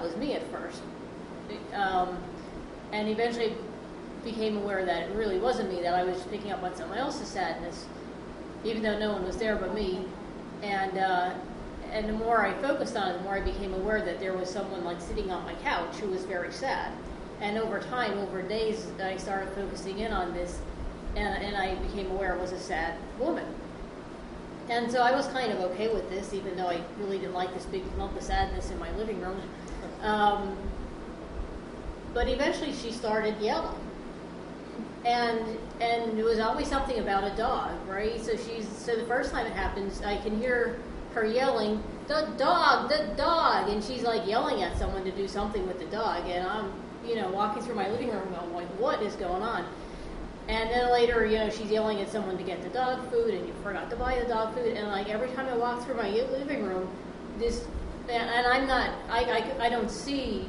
was me at first, and eventually became aware that it really wasn't me, that I was picking up on someone else's sadness, even though no one was there but me. And the more I focused on it, the more I became aware that there was someone, like, sitting on my couch who was very sad. And over time, over days, I started focusing in on this, and I became aware it was a sad woman. And so I was kind of okay with this, even though I really didn't like this big lump of sadness in my living room. But eventually she started yelling. And it was always something about a dog, right? So the first time it happens, I can hear her yelling, the dog, and she's like yelling at someone to do something with the dog, and I'm, you know, walking through my living room going, like, what is going on? And then later, you know, she's yelling at someone to get the dog food, and you forgot to buy the dog food, and like every time I walk through my living room, this, and I'm not, I don't see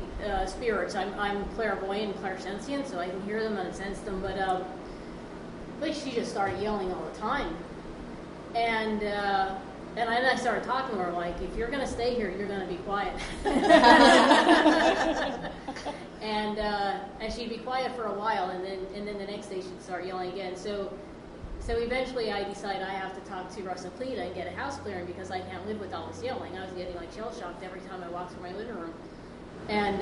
spirits, I'm clairvoyant, clairsentient, so I can hear them and sense them, but she just started yelling all the time, and then I started talking to her, like, if you're going to stay here, you're going to be quiet. And she'd be quiet for a while, and then the next day she'd start yelling again. So eventually I decided I have to talk to Russ and Cleta and get a house clearing because I can't live with all this yelling. I was getting, like, shell-shocked every time I walked through my living room. And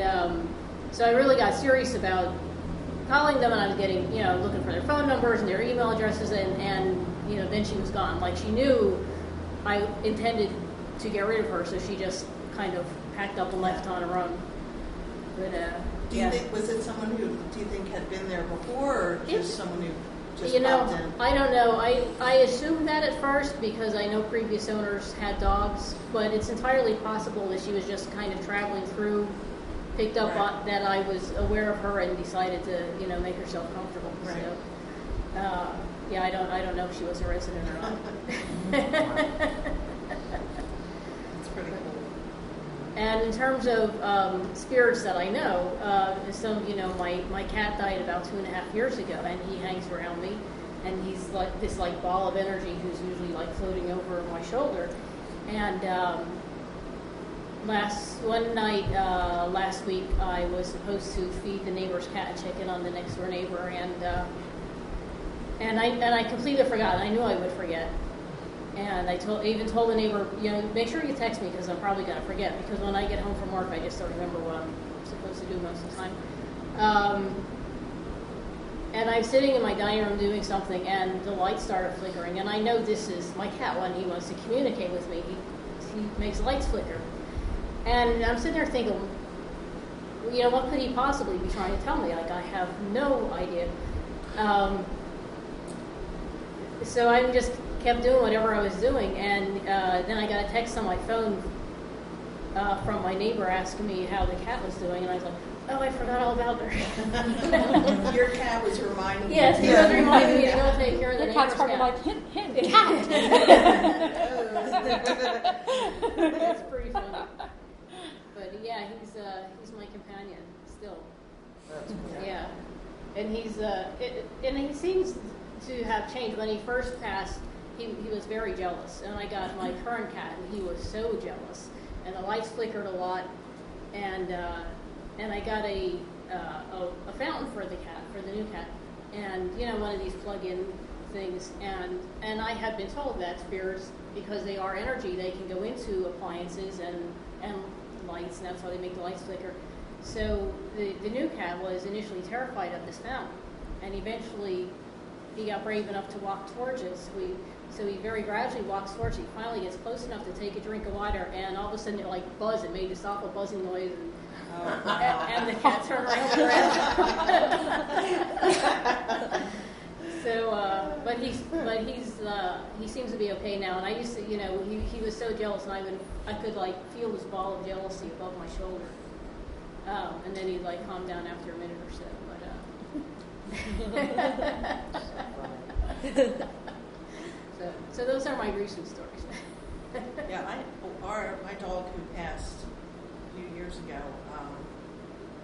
so I really got serious about calling them, and I was getting, you know, looking for their phone numbers and their email addresses, and you know, then she was gone. Like, she knew I intended to get rid of her, so she just kind of packed up and left on her own. But do you think was it someone who do you think had been there before, or just someone who just popped in? I don't know. I assumed that at first because I know previous owners had dogs, but it's entirely possible that she was just kind of traveling through, picked up on, that I was aware of her and decided to, you know, make herself comfortable. Right. So, yeah, I don't know if she was a resident or not. That's pretty cool. And in terms of spirits that I know, some, you know, my cat died about 2.5 years ago, and he hangs around me, and he's like this like ball of energy who's usually like floating over my shoulder. And last week I was supposed to feed the neighbor's cat and check in on the next door neighbor, And I completely forgot. I knew I would forget. And I even told the neighbor, you know, make sure you text me because I'm probably going to forget, because when I get home from work, I just don't remember what I'm supposed to do most of the time. And I'm sitting in my dining room doing something, and the lights started flickering. And I know this is my cat when he wants to communicate with me. He makes lights flicker. And I'm sitting there thinking, you know, what could he possibly be trying to tell me? Like, I have no idea. So I just kept doing whatever I was doing, and then I got a text on my phone from my neighbor asking me how the cat was doing, and I was like, oh, I forgot all about her. Your cat was reminding me. Yes, he was reminding me to go take care of the neighbor's cat. Your cat's probably like, hint, cat. That's pretty funny. But yeah, he's my companion still. That's cool. Yeah, and he seems to have changed. When he first passed, he was very jealous, and I got my current cat, and he was so jealous, and the lights flickered a lot, and I got a fountain for the cat, for the new cat, and, you know, one of these plug-in things, and I have been told that spirits, because they are energy, they can go into appliances and lights, and that's how they make the lights flicker. So the new cat was initially terrified of this fountain, and eventually he got brave enough to walk towards us. So he very gradually walks towards it. He finally gets close enough to take a drink of water, and all of a sudden it like buzzed. It made this awful buzzing noise, and the cat turned around. But he seems to be okay now. And I used to, you know, he was so jealous, and I could like feel this ball of jealousy above my shoulder, and then he'd like calm down after a minute or so. So those are my recent stories. My dog who passed a few years ago,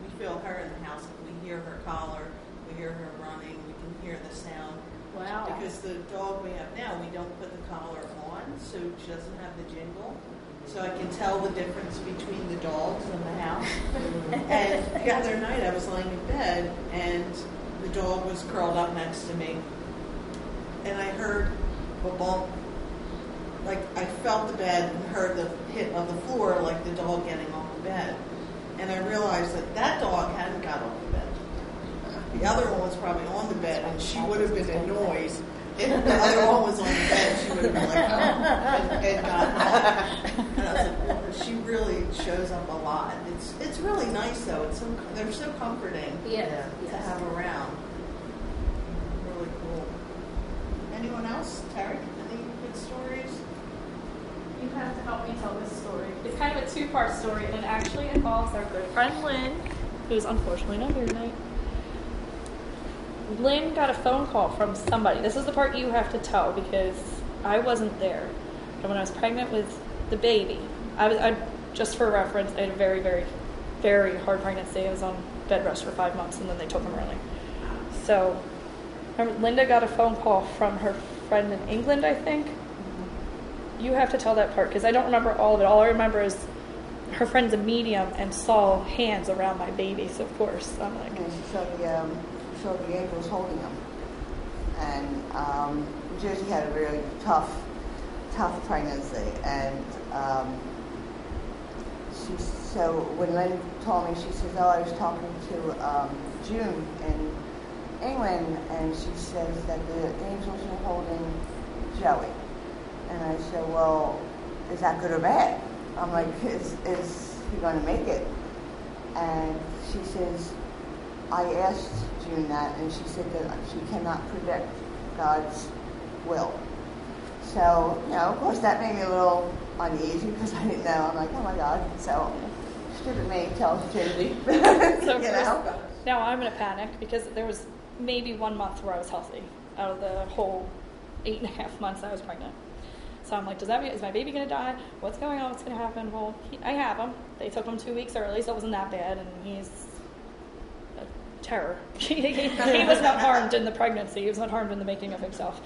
we feel her in the house. We hear her collar, we hear her running, we can hear the sound. Wow. Because the dog we have now, we don't put the collar on, so she doesn't have the jingle. So I can tell the difference between the dogs in the house. And the other night I was lying in bed, and the dog was curled up next to me, and I heard a bump. Like, I felt the bed and heard the hit on the floor, like the dog getting off the bed. And I realized that dog hadn't got off the bed. The other one was probably on the bed, and she would have been annoyed. If the other one was on the bed, she would have been like, oh, and got off. And I was like, well, she really shows up a lot. It's really nice, though. They're so comforting to have around. Really cool. Anyone else? Terry, any good stories? You have to help me tell this story. It's kind of a two-part story, and it actually involves our good friend Lynn, who's unfortunately not here tonight. Lynn got a phone call from somebody. This is the part you have to tell because I wasn't there. And when I was pregnant with the baby, I just for reference, I had a very, very, very hard pregnancy. I was on bed rest for 5 months, and then they took them early. So Linda got a phone call from her friend in England, I think. You have to tell that part because I don't remember all of it. All I remember is her friend's a medium and saw hands around my baby. So of course, I'm like, and she saw the angels holding them. And Jersey had a really tough pregnancy, and so when Lynn told me, she says, "Oh, I was talking to June in England, and she says that the angels are holding Joey." And I said, "Well, is that good or bad?" I'm like, "Is he going to make it?" And she says, "I asked June that, and she said that she cannot predict God's will." So, you know, of course, that made me a little uneasy because I didn't know. I'm like, oh my God. So, stupid me tells Jamie. So, you know? Now I'm in a panic because there was maybe 1 month where I was healthy out of the whole 8.5 months I was pregnant. So I'm like, does that mean, is my baby going to die? What's going on? What's going to happen? Well, I have him. They took him 2 weeks early, so it wasn't that bad, and he's a terror. He was not harmed in the pregnancy. He was not harmed in the making of himself.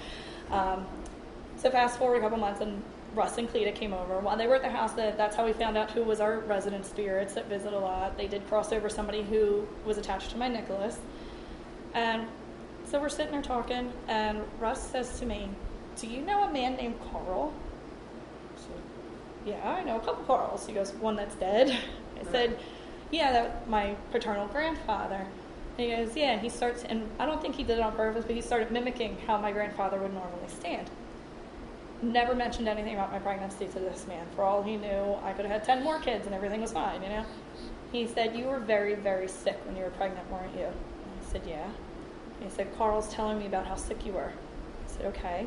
So fast forward a couple months, and Russ and Cleta came over. While they were at the house, that's how we found out who was our resident spirits that visit a lot. They did cross over somebody who was attached to my Nicholas. And so we're sitting there talking, and Russ says to me, "Do you know a man named Carl?" I said, "Yeah, I know a couple Carls." He goes, "One that's dead?" I said, "Yeah, that my paternal grandfather." And he goes, "Yeah," and he starts, and I don't think he did it on purpose, but he started mimicking how my grandfather would normally stand. Never mentioned anything about my pregnancy to this man. For all he knew, I could have had 10 more kids and everything was fine, you know? He said, "You were very, very sick when you were pregnant, weren't you?" And I said, "Yeah." And he said, "Carl's telling me about how sick you were." I said, "Okay."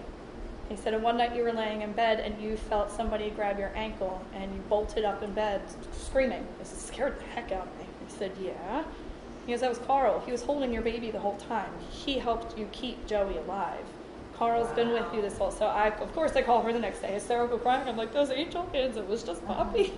He said, "And one night you were laying in bed and you felt somebody grab your ankle and you bolted up in bed screaming." This scared the heck out of me. He said, "Yeah." He goes, "That was Carl. He was holding your baby the whole time. He helped you keep Joey alive. Carl's been with you this whole..." So I call her the next day, hysterical crying. I'm like, "Those angel kids, it was just Poppy."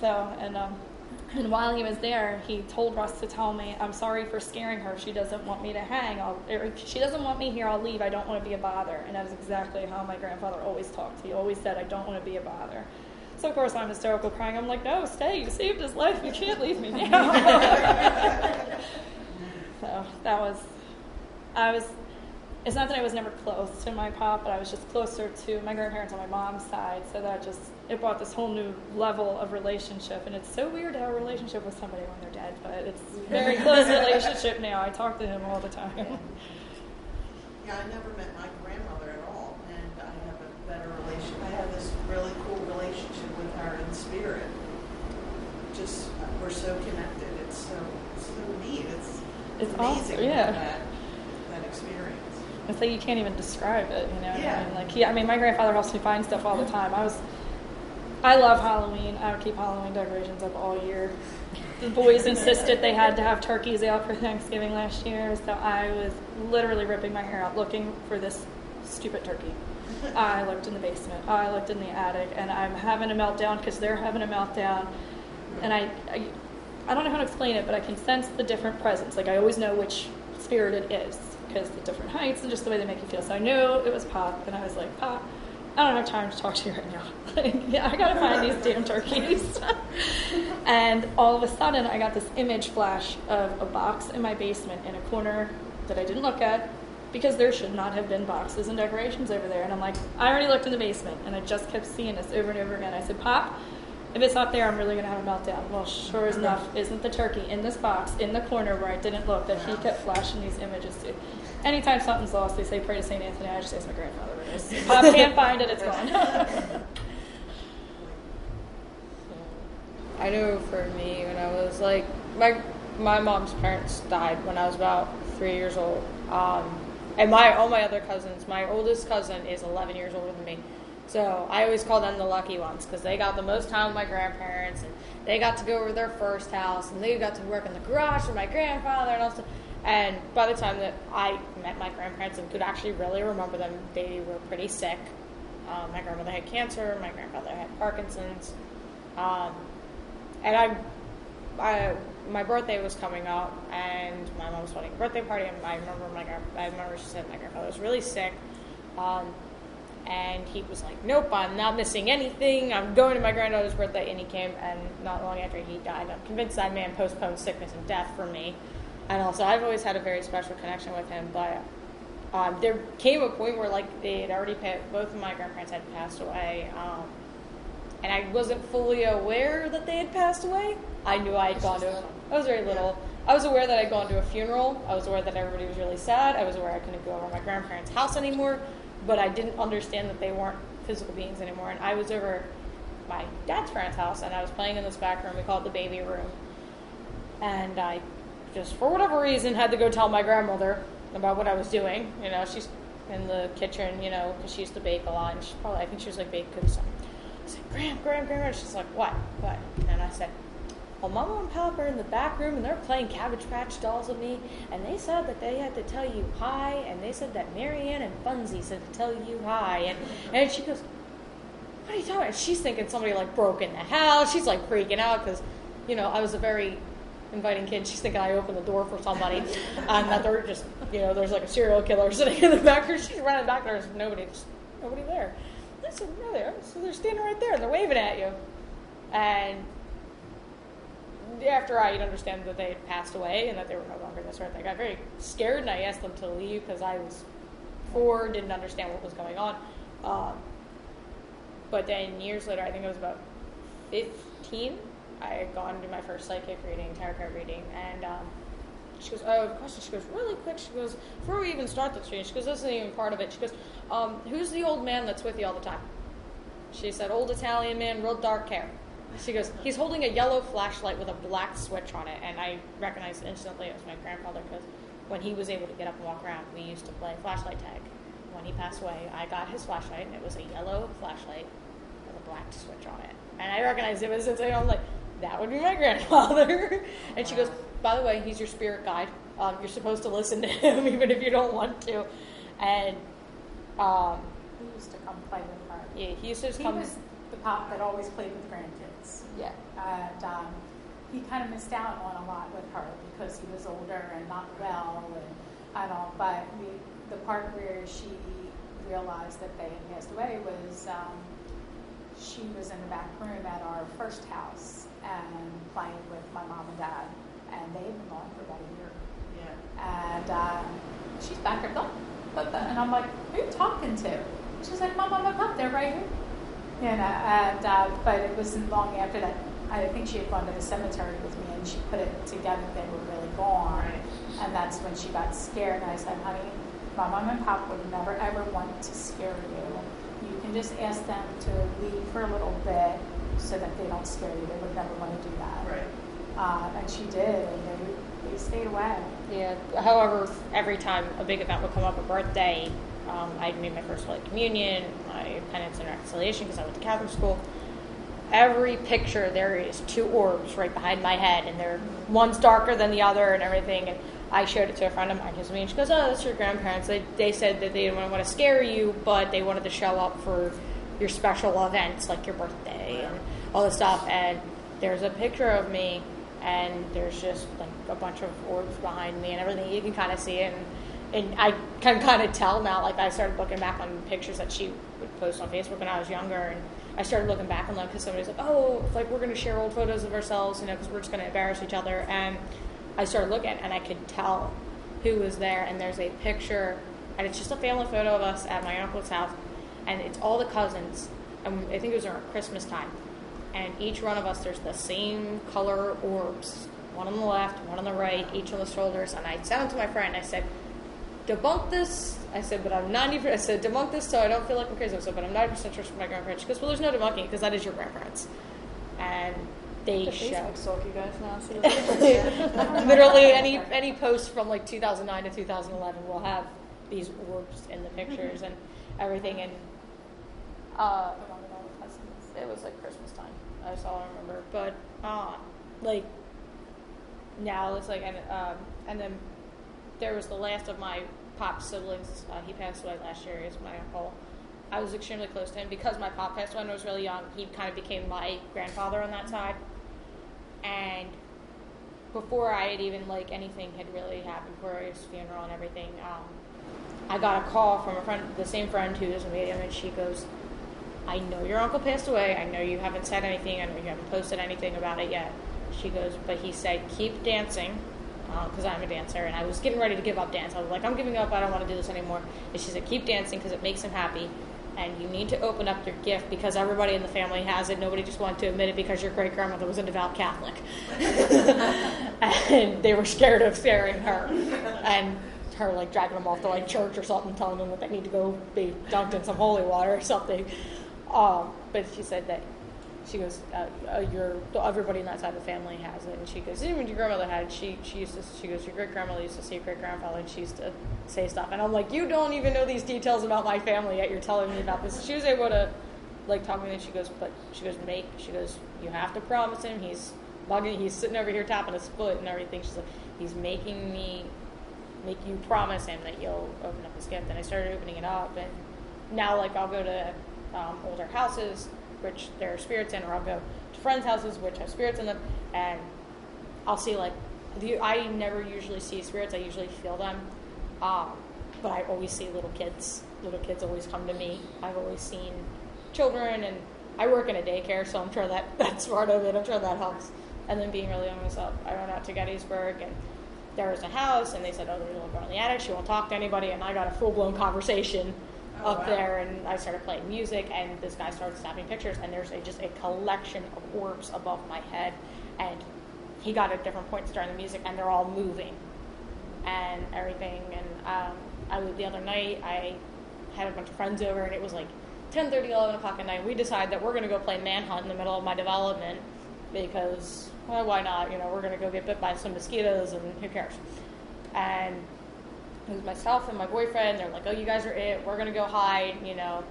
So, and while he was there, he told Russ to tell me, "I'm sorry for scaring her. She doesn't want me to hang. If she doesn't want me here, I'll leave. I don't want to be a bother." And that was exactly how my grandfather always talked. He always said, "I don't want to be a bother." So, of course, I'm hysterical crying. I'm like, "No, stay. You saved his life. You can't leave me now." So that was... it's not that I was never close to my pop, but I was just closer to my grandparents on my mom's side, so that it brought this whole new level of relationship, and it's so weird to have a relationship with somebody when they're dead, but it's a very close relationship now. I talk to him all the time. Yeah, I never met my grandmother at all, and I have a better relationship. I have this really cool relationship with her in spirit. Just, we're so connected. It's so neat. It's amazing. Awesome. Yeah. That experience. It's like you can't even describe it, you know? Yeah. And my grandfather helps me find stuff all the time. I love Halloween. I would keep Halloween decorations up all year. The boys insisted they had to have turkeys out for Thanksgiving last year, so I was literally ripping my hair out looking for this stupid turkey. I looked in the basement. I looked in the attic, and I'm having a meltdown because they're having a meltdown, and I don't know how to explain it, but I can sense the different presence. Like, I always know which spirit it is, because the different heights and just the way they make you feel. So I knew it was Pop, and I was like, "Pop, I don't have time to talk to you right now. I gotta find these damn turkeys." And all of a sudden, I got this image flash of a box in my basement in a corner that I didn't look at, because there should not have been boxes and decorations over there. And I'm like, I already looked in the basement, and I just kept seeing this over and over again. I said, "Pop, if it's not there, I'm really going to have a meltdown." Well, sure enough, isn't the turkey in this box, in the corner where I didn't look, that he kept flashing these images to? Anytime something's lost, they say, "Pray to St. Anthony." I just ask my grandfather. Pop can't find it, it's gone. I know for me, when I was like, my mom's parents died when I was about 3 years old. And all my other cousins, my oldest cousin is 11 years older than me. So I always call them the lucky ones because they got the most time with my grandparents, and they got to go over to their first house, and they got to work in the garage with my grandfather and all stuff. And by the time that I met my grandparents and could actually really remember them, they were pretty sick. My grandmother had cancer. My grandfather had Parkinson's. And my birthday was coming up, and my mom was holding a birthday party. And I remember she said my grandfather was really sick. And he was like, nope, I'm not missing anything. I'm going to my granddaughter's birthday. And he came, and not long after he died, I'm convinced that man postponed sickness and death for me. And also, I've always had a very special connection with him. But there came a point where, like, they had already both of my grandparents had passed away. And I wasn't fully aware that they had passed away. I knew I had gone to I was very little. Yeah. I was aware that I'd gone to a funeral. I was aware that everybody was really sad. I was aware I couldn't go over to my grandparents' house anymore. But I didn't understand that they weren't physical beings anymore. And I was over my dad's parents' house, and I was playing in this back room. We call it the baby room. And I just, for whatever reason, had to go tell my grandmother about what I was doing. You know, she's in the kitchen, you know, because she used to bake a lot. And she probably, I think she was like, bake cookies. I said, Grandma. She's like, what? And I said, well, Mama and Papa are in the back room, and they're playing Cabbage Patch Dolls with me, and they said that they had to tell you hi, and they said that Marianne and Bunzi said to tell you hi. And she goes, what are you talking about? She's thinking somebody, like, broke in the house. She's, like, freaking out because, you know, I was a very inviting kid. She's thinking I opened the door for somebody, and that they're just, you know, there's, like, a serial killer sitting in the back room. She's running back there. There's nobody there. I said, no, there. So they're standing right there, and they're waving at you. And after I understand that they had passed away and that they were no longer this earth, I got very scared, and I asked them to leave because I was 4, didn't understand what was going on. But then years later, I think I was about 15, I had gone to my first psychic reading, tarot card reading, and she goes, oh, the question, she goes, really quick, she goes, before we even start this reading, she goes, this isn't even part of it, she goes, who's the old man that's with you all the time? She said, old Italian man, real dark hair. She goes, he's holding a yellow flashlight with a black switch on it, and I recognized instantly it was my grandfather because when he was able to get up and walk around, we used to play flashlight tag. When he passed away, I got his flashlight, and it was a yellow flashlight with a black switch on it. And I recognized him instantly, and I'm like, that would be my grandfather. And she goes, by the way, he's your spirit guide. You're supposed to listen to him even if you don't want to. And he used to come play with her. Yeah, he used to come. He was the pop that always played with grandkids. Yeah. And he kind of missed out on a lot with her because he was older and not well, and I don't. But the part where she realized that they had passed away was she was in the back room at our first house and playing with my mom and dad, and they had been gone for about a year. Yeah. And she's back there, and I'm like, who are you talking to? She's like, Mom, I'm up there right here. You know, and but it wasn't long after that. I think she had gone to the cemetery with me, and she put it together they were really gone, right. And that's when she got scared. And I said, honey, my mom and pop would never ever want to scare you. You can just ask them to leave for a little bit so that they don't scare you. They would never want to do that. Right. And she did, and they stayed away. Yeah. However, every time a big event would come up, a birthday. I'd made my first Holy Communion, my penance and reconciliation because I went to Catholic school. Every picture, there is 2 orbs right behind my head, and they're one's darker than the other and everything. And I showed it to a friend of mine, and she goes, oh, that's your grandparents. They said that they didn't want to scare you, but they wanted to show up for your special events like your birthday and all this stuff. And there's a picture of me, and there's just like a bunch of orbs behind me and everything. You can kind of see it. And I can kind of tell now, like I started looking back on pictures that she would post on Facebook when I was younger, and I started looking back on them because somebody was like, oh, like we're going to share old photos of ourselves, you know, because we're just going to embarrass each other. And I started looking, and I could tell who was there, and there's a picture, and it's just a family photo of us at my uncle's house, and it's all the cousins, and I think it was around Christmas time, and each one of us, there's the same color orbs, one on the left, one on the right, each on the shoulders, and I sent them to my friend, and I said, debunk this. I said, but I'm 90%. I said, debunk this so I don't feel like I'm crazy. I said, but I'm 90% sure for my grandparents. She goes, well, there's no debunking because that is your grandparents. And they Facebook stalk you guys now. So literally any post from like 2009 to 2011 will have these orbs in the pictures and everything. And But mom and all the cousins. It was like Christmas time. That's all I remember. But like now it's like and then there was the last of my pop's siblings. He passed away last year. He was my uncle. I was extremely close to him because my pop passed away when I was really young. He kind of became my grandfather on that side. And before I had even, like, anything had really happened for his funeral and everything, I got a call from a friend, the same friend who doesn't meet him, and she goes, I know your uncle passed away. I know you haven't said anything. I know you haven't posted anything about it yet. She goes, but he said, keep dancing, because I'm a dancer, and I was getting ready to give up dance. I was like, I'm giving up. I don't want to do this anymore. And she said, keep dancing because it makes him happy. And you need to open up your gift because everybody in the family has it. Nobody just wanted to admit it because your great-grandmother was a devout Catholic. And they were scared of scaring her. And her, like, dragging them off to, like, church or something, telling them that they need to go be dunked in some holy water or something. But she said that, she goes, everybody in that side of the family has it. And she goes, even your grandmother had it. She goes, your great-grandmother used to see your great-grandfather, and she used to say stuff. And I'm like, you don't even know these details about my family yet. You're telling me about this. She was able to, like, talk to me, and she goes, you have to promise him. He's sitting over here tapping his foot and everything. She's like, he's making me, make you promise him that you'll open up his gift. And I started opening it up. And now, like, I'll go to older houses, which there are spirits in, or I'll go to friends' houses, which have spirits in them, and I'll see, like, I never usually see spirits, I usually feel them, but I always see little kids. Little kids always come to me. I've always seen children, and I work in a daycare, so I'm sure that's part of it, I'm sure that helps. And then being really young myself, I went out to Gettysburg, and there was a house, and they said, oh, there's a little girl in the attic, she won't talk to anybody, and I got a full-blown conversation there, and I started playing music, and this guy started snapping pictures, and there's just a collection of orbs above my head, and he got at different points during the music, and they're all moving and everything. And the other night I had a bunch of friends over, and it was like 10:30, 11 o'clock at night. We decided that we're going to go play Manhunt in the middle of my development because, well, why not? You know, we're going to go get bit by some mosquitoes, and who cares? And it was myself and my boyfriend. They're like, oh, you guys are it. We're going to go hide, you know.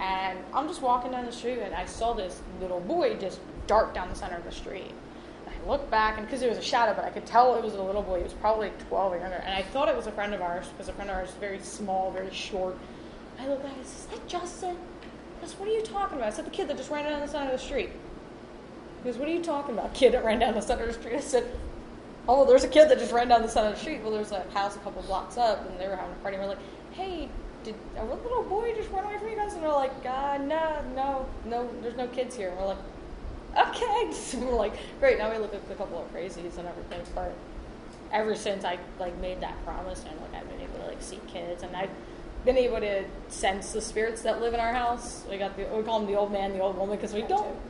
And I'm just walking down the street, and I saw this little boy just dart down the center of the street. And I looked back, and because it was a shadow, but I could tell it was a little boy. He was probably 12 or younger. And I thought it was a friend of ours, because a friend of ours is very small, very short. I looked back, and I said, is that Justin? I said, what are you talking about? I said, the kid that just ran down the center of the street. He goes, what are you talking about, kid that ran down the center of the street? I said, oh, there's a kid that just ran down the side of the street. Well, there's a house a couple blocks up, and they were having a party. And we're like, hey, did a little boy just run away from you guys? And they're like, God, no, there's no kids here. And we're like, okay. So we're like, great, now we look at a couple of crazies and everything. But ever since I, like, made that promise, and, like, I've been able to, like, see kids. And I've been able to sense the spirits that live in our house. We call them the old man, the old woman, because we don't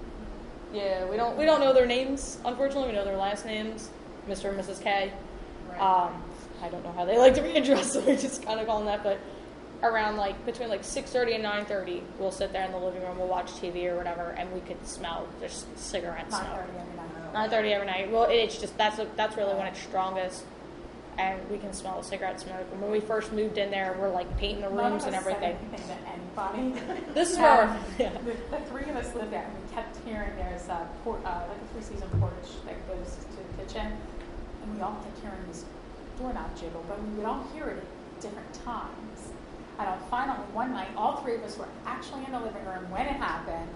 know their names, unfortunately. We know their last names. Mr. and Mrs. K. Right. I don't know how they like to be addressed, so we just kind of call them that. But around, like, between, like, 6:30 and 9:30, we'll sit there in the living room, we'll watch TV or whatever, and we could smell just cigarette smoke. 9:30 every night. Well, it's just that's really when it's strongest, and we can smell the cigarette smoke. And when we first moved in there, we're, like, painting the rooms and everything. This is where the three of us lived at, and we kept hearing there's like a three-season porch that goes to the kitchen. We all kept hearing this doorknob jiggle, but we would all hear it at different times. And finally, one night, all three of us were actually in the living room when it happened.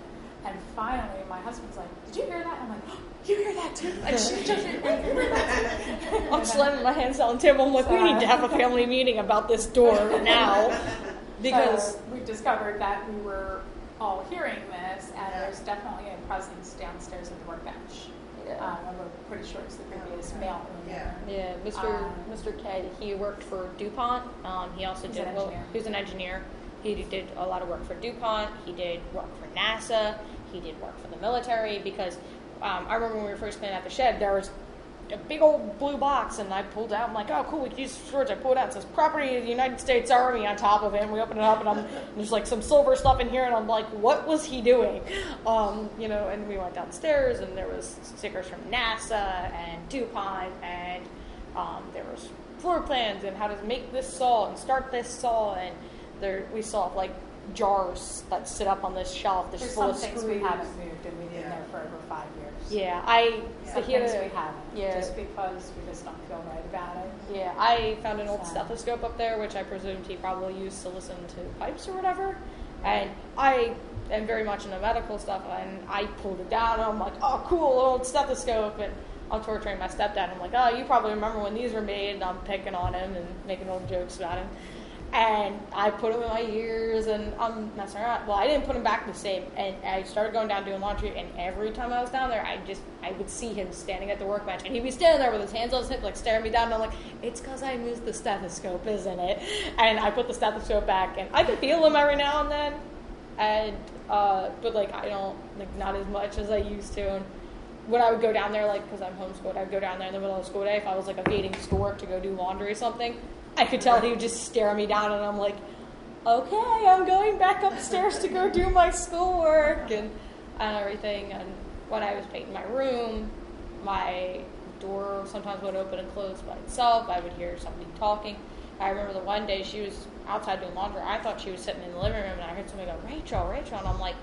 And finally, my husband's like, did you hear that? I'm like, oh, you hear that too? Like, she just heard that. I'm slamming my hands on the table. I'm like, we need to have a family meeting about this door now. Because so we've discovered that we were all hearing this, and there's definitely a presence downstairs at the workbench. We're pretty sure it's the previous male. Yeah, Mr. K, he worked for DuPont. He was an engineer. He did a lot of work for DuPont. He did work for NASA. He did work for the military because I remember when we were first cleaning out the shed, there was a big old blue box, and I pulled out. I'm like, oh, cool, we can use storage. I pulled out. It says, property of the United States Army on top of it. And we open it up, and there's, like, some silver stuff in here, and I'm like, what was he doing? You know, and we went downstairs, and there was stickers from NASA and DuPont, and there was floor plans and how to make this saw and start this saw, and we saw, like, jars that sit up on this shelf. There's full of screws. Things we haven't moved, and we've been there for over 5 years. Yeah, things we haven't. Yeah. Just because we just don't feel right about it. Yeah, I found an old stethoscope up there, which I presumed he probably used to listen to pipes or whatever. And I am very much into medical stuff, and I pulled it down, and I'm like, oh, cool, old stethoscope. And I'm torturing my stepdad. I'm like, oh, you probably remember when these were made, and I'm picking on him and making old jokes about him. And I put them in my ears, and I'm messing around. Well, I didn't put them back the same, and I started going down doing laundry, and every time I was down there, I would see him standing at the workbench, and he'd be standing there with his hands on his hip, like, staring me down, and I'm like, it's because I moved the stethoscope, isn't it? And I put the stethoscope back, and I can feel him every now and then, and, but, like, I don't, like, not as much as I used to, and when I would go down there, like, because I'm homeschooled, I would go down there in the middle of the school day, if I was, like, evading schoolwork to go do laundry or something, I could tell he would just stare me down, and I'm like, okay, I'm going back upstairs to go do my schoolwork and everything. And when I was painting my room, my door sometimes would open and close by itself. I would hear somebody talking. I remember the one day she was outside doing laundry. I thought she was sitting in the living room, and I heard somebody go, Rachel, Rachel. And I'm like,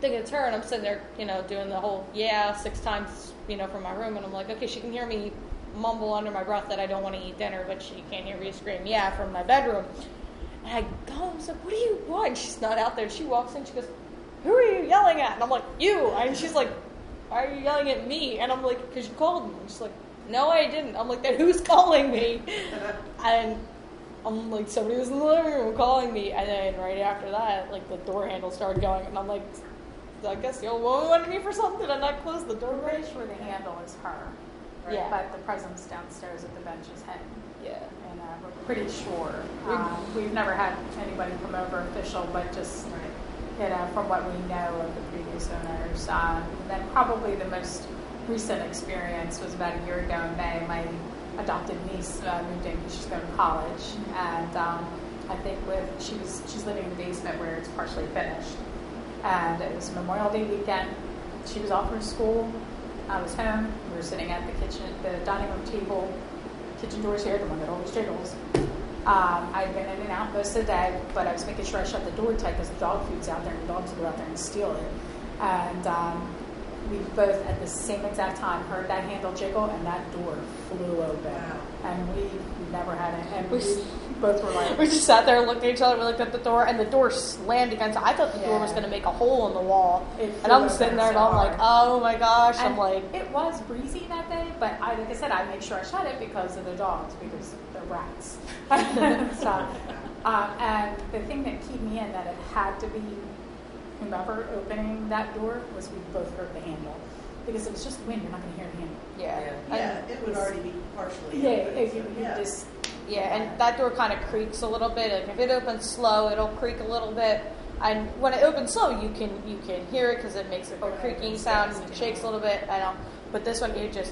thinking it's her, and I'm sitting there, you know, doing the whole, 6 times, you know, from my room. And I'm like, okay, she can hear me mumble under my breath that I don't want to eat dinner, but she can't hear me scream, from my bedroom. And I go, I'm like, what do you want? She's not out there. She walks in, she goes, who are you yelling at? And I'm like, you. And she's like, why are you yelling at me? And I'm like, because you called me. And she's like, no, I didn't. I'm like, then who's calling me? And I'm like, somebody was in the living room calling me. And then right after that, like, the door handle started going, and I'm like, I guess the old woman wanted me for something, and I closed the door. Right where the handle is her. Right. Yeah. But the presence downstairs at the bench is him. Yeah. And we're pretty sure. We've never had anybody come over official, but just, you know, from what we know of the previous owners. And then probably the most recent experience was about a year ago in May. My adopted niece moved in because she's going to college. And I think she's living in the basement where it's partially finished. And it was Memorial Day weekend. She was off from school. I was home. We were sitting at the dining room table. Kitchen doors here, the one that always jiggles. I had been in and out most of the day, but I was making sure I shut the door tight because the dog food's out there, and the dogs would go out there and steal it. And we both, at the same exact time, heard that handle jiggle, and that door flew open. Wow. And we never had it. And both were like... We just sat there and looked at each other. We looked at the door, and the door slammed against... I thought the door was going to make a hole in the wall. And I'm sitting there, and I'm like, oh, my gosh. And I'm like... It was breezy that day, but like I said, I made sure I shut it because of the dogs, because they're rats. And the thing that keyed me in that it had to be whomever opening that door was we both heard the handle. Because if it's just wind, you're not going to hear the handle. Yeah, it would already be partially open. And that door kind of creaks a little bit. Like if it opens slow, it'll creak a little bit. And when it opens slow, you can hear it because it makes a creaking sound and it shakes a little bit. I know, but this one you could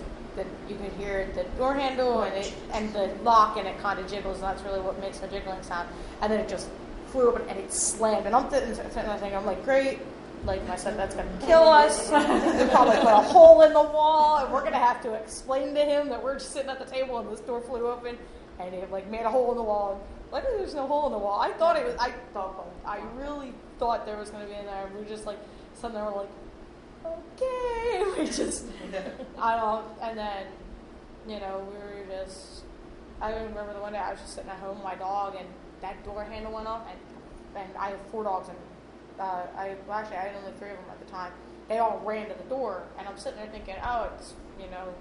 hear the door handle and the lock, and it kind of jiggles. And that's really what makes the jiggling sound. And then it just flew open and it slammed. And I'm thinking, I'm like, great. Like I said, that's going to kill us. They probably put a hole in the wall, and we're going to have to explain to him that we're just sitting at the table and this door flew open, and it like made a hole in the wall. Like, there's no hole in the wall. I really thought there was going to be in there. We were just like sitting there, we're like, okay, and then, you know, I remember the one day I was just sitting at home with my dog, and that door handle went off, and I have 4 dogs, and I had only 3 of them at the time. They all ran to the door, and I'm sitting there thinking, oh, it's, you know,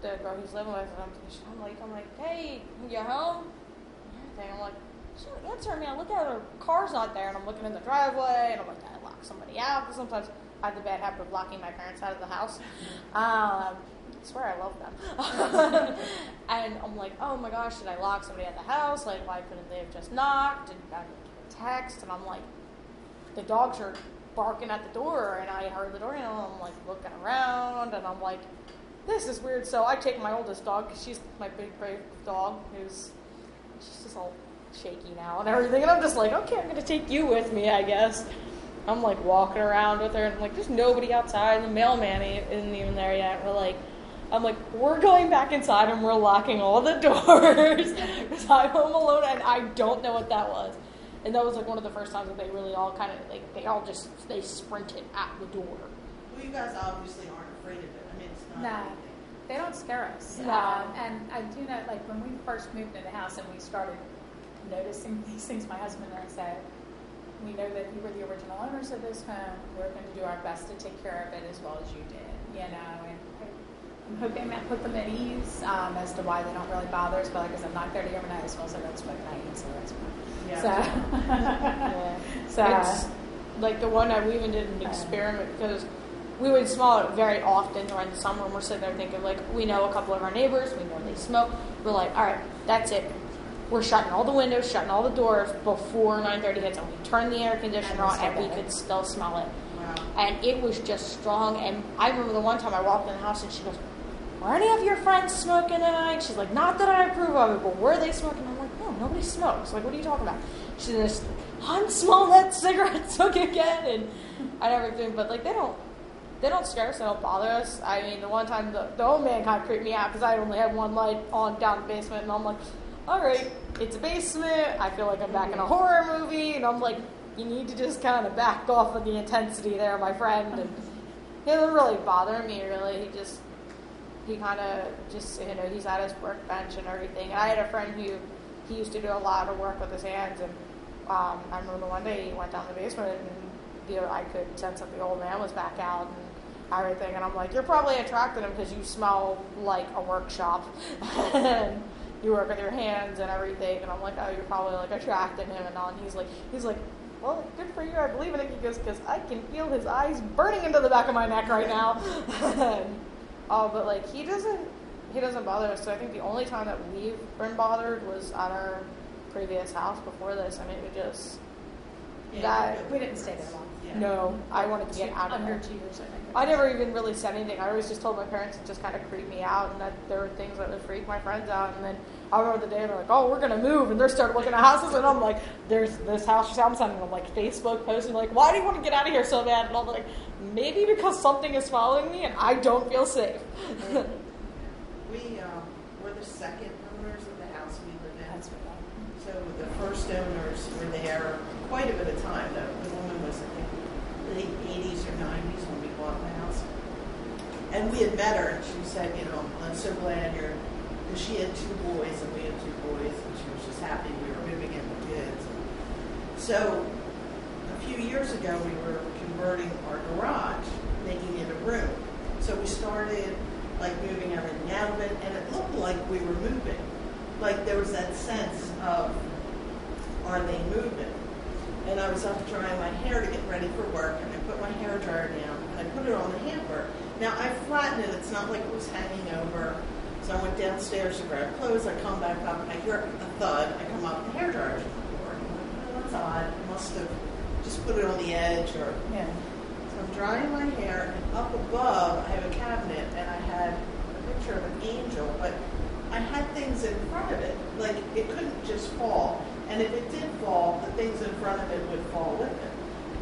the girl who's living with, and I'm like, hey, you home? And I'm like, she don't answer me. I look at her, car's not there, and I'm looking in the driveway, and I'm like, I locked somebody out, because sometimes I have the bad habit of locking my parents out of the house. I swear I love them. And I'm like, oh my gosh, did I lock somebody at the house? Like, why couldn't they have just knocked? And I get a text, and I'm like, the dogs are barking at the door, and I heard the door, and I'm like looking around, and I'm like, this is weird. So I take my oldest dog, because she's my big brave dog, she's just all shaky now and everything, and I'm just like, okay, I'm going to take you with me, I guess. I'm like walking around with her, and I'm like, there's nobody outside, the mailman isn't even there yet. We're going back inside, and we're locking all the doors, because I'm home alone, and I don't know what that was. And that was like one of the first times that they really all kind of like they sprinted at the door. Well, you guys obviously aren't afraid of it. I mean, it's not. No, they don't scare us. No. And I do know, like when we first moved into the house and we started noticing these things, my husband and I said, "We know that you were the original owners of this home. We're going to do our best to take care of it as well as you did, you know." And I'm hoping that put them at ease as to why they don't really bother us. But like I said, I'm not 30 overnight. I smell cigarettes, but I eat cigarettes. Yeah. So, yeah. So it's like the one night we even did an experiment because we would smell it very often during the summer. And we're sitting there thinking, like, we know a couple of our neighbors. We know they smoke. We're like, all right, that's it. We're shutting all the windows, shutting all the doors before 9:30 hits, and we turned the air conditioner on, and we could still smell it. Wow. And it was just strong. And I remember the one time I walked in the house, and she goes, "Were any of your friends smoking tonight?" She's like, "Not that I approve of it, but were they smoking?" I'm like, "No, nobody smokes. Like, what are you talking about?" She just, "Hunt smelled that cigarette smoke again," and everything. But like, they don't scare us. They don't bother us. I mean, the one time the old man kind of creeped me out because I only had one light on down the basement, and I'm like, all right, it's a basement, I feel like I'm back in a horror movie, and I'm like, you need to just kind of back off of the intensity there, my friend, and he didn't really bother me, really, he he's at his workbench and everything, and I had a friend who, he used to do a lot of work with his hands, and I remember one day he went down the basement, and I could sense that the old man was back out, and everything, and I'm like, you're probably attracted him because you smell like a workshop, and you work with your hands and everything, and I'm like, oh, you're probably, like, attracting him and all, and he's like, well, good for you, I believe in it, he goes, because I can feel his eyes burning into the back of my neck right now, but, like, he doesn't bother us, so I think the only time that we've been bothered was at our previous house before this, I mean, we just, we didn't stay there long. Yeah. No, I wanted to get out of there. Under 2 years, I think. I never even really said anything. I always just told my parents it just kind of creeped me out and that there were things that would freak my friends out. And then I remember the day they're like, oh, we're going to move. And they're starting looking at houses. And I'm like, there's this house. I'm sending them like Facebook posts. And like, why do you want to get out of here so bad? And I'm like, maybe because something is following me and I don't feel safe. We're the second owners of the house we lived in. That's right. So the first owners were there quite a bit of time, though. The woman was, I think, late 80s or 90s when we bought the house. And we had met her, and she said, you know, I'm so glad you're... And she had two boys, and we had two boys, and she was just happy we were moving in with kids. So a few years ago, we were converting our garage, making it a room. So we started, like, moving everything out of it, and it looked like we were moving. Like, there was that sense of, are they moving? And I was up drying my hair to get ready for work, and I put my hair dryer down, and I put it on the hamper. Now, I flattened it. It's not like it was hanging over. So I went downstairs to grab clothes. I come back up, and I hear a thud. I come up, the hair dryer's on the floor. I'm like, oh, that's odd. I must have just put it on the edge. Or yeah. So I'm drying my hair, and up above, I have a cabinet, and I had a picture of an angel, but I had things in front of it. Like, it couldn't just fall. And if it did fall, the things in front of it would fall with it.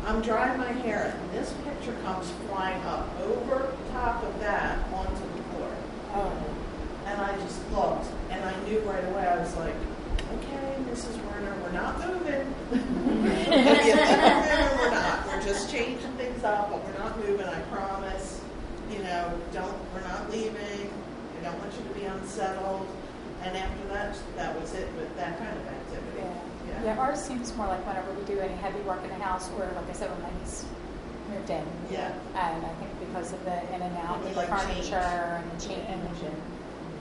I'm drying my hair, and this picture comes flying up over top of that onto the floor. And I just looked, and I knew right away. I was like, okay, Mrs. Werner, we're not moving. We're not. We're just changing things up, but we're not moving, I promise. You know, we're not leaving. I don't want you to be unsettled. And after that, that was it with that kind of activity. Yeah, ours seems more like whenever we do any heavy work in the house, or like I said, when my niece moved in. Yeah. And I think because of the in and out, the furniture and the change.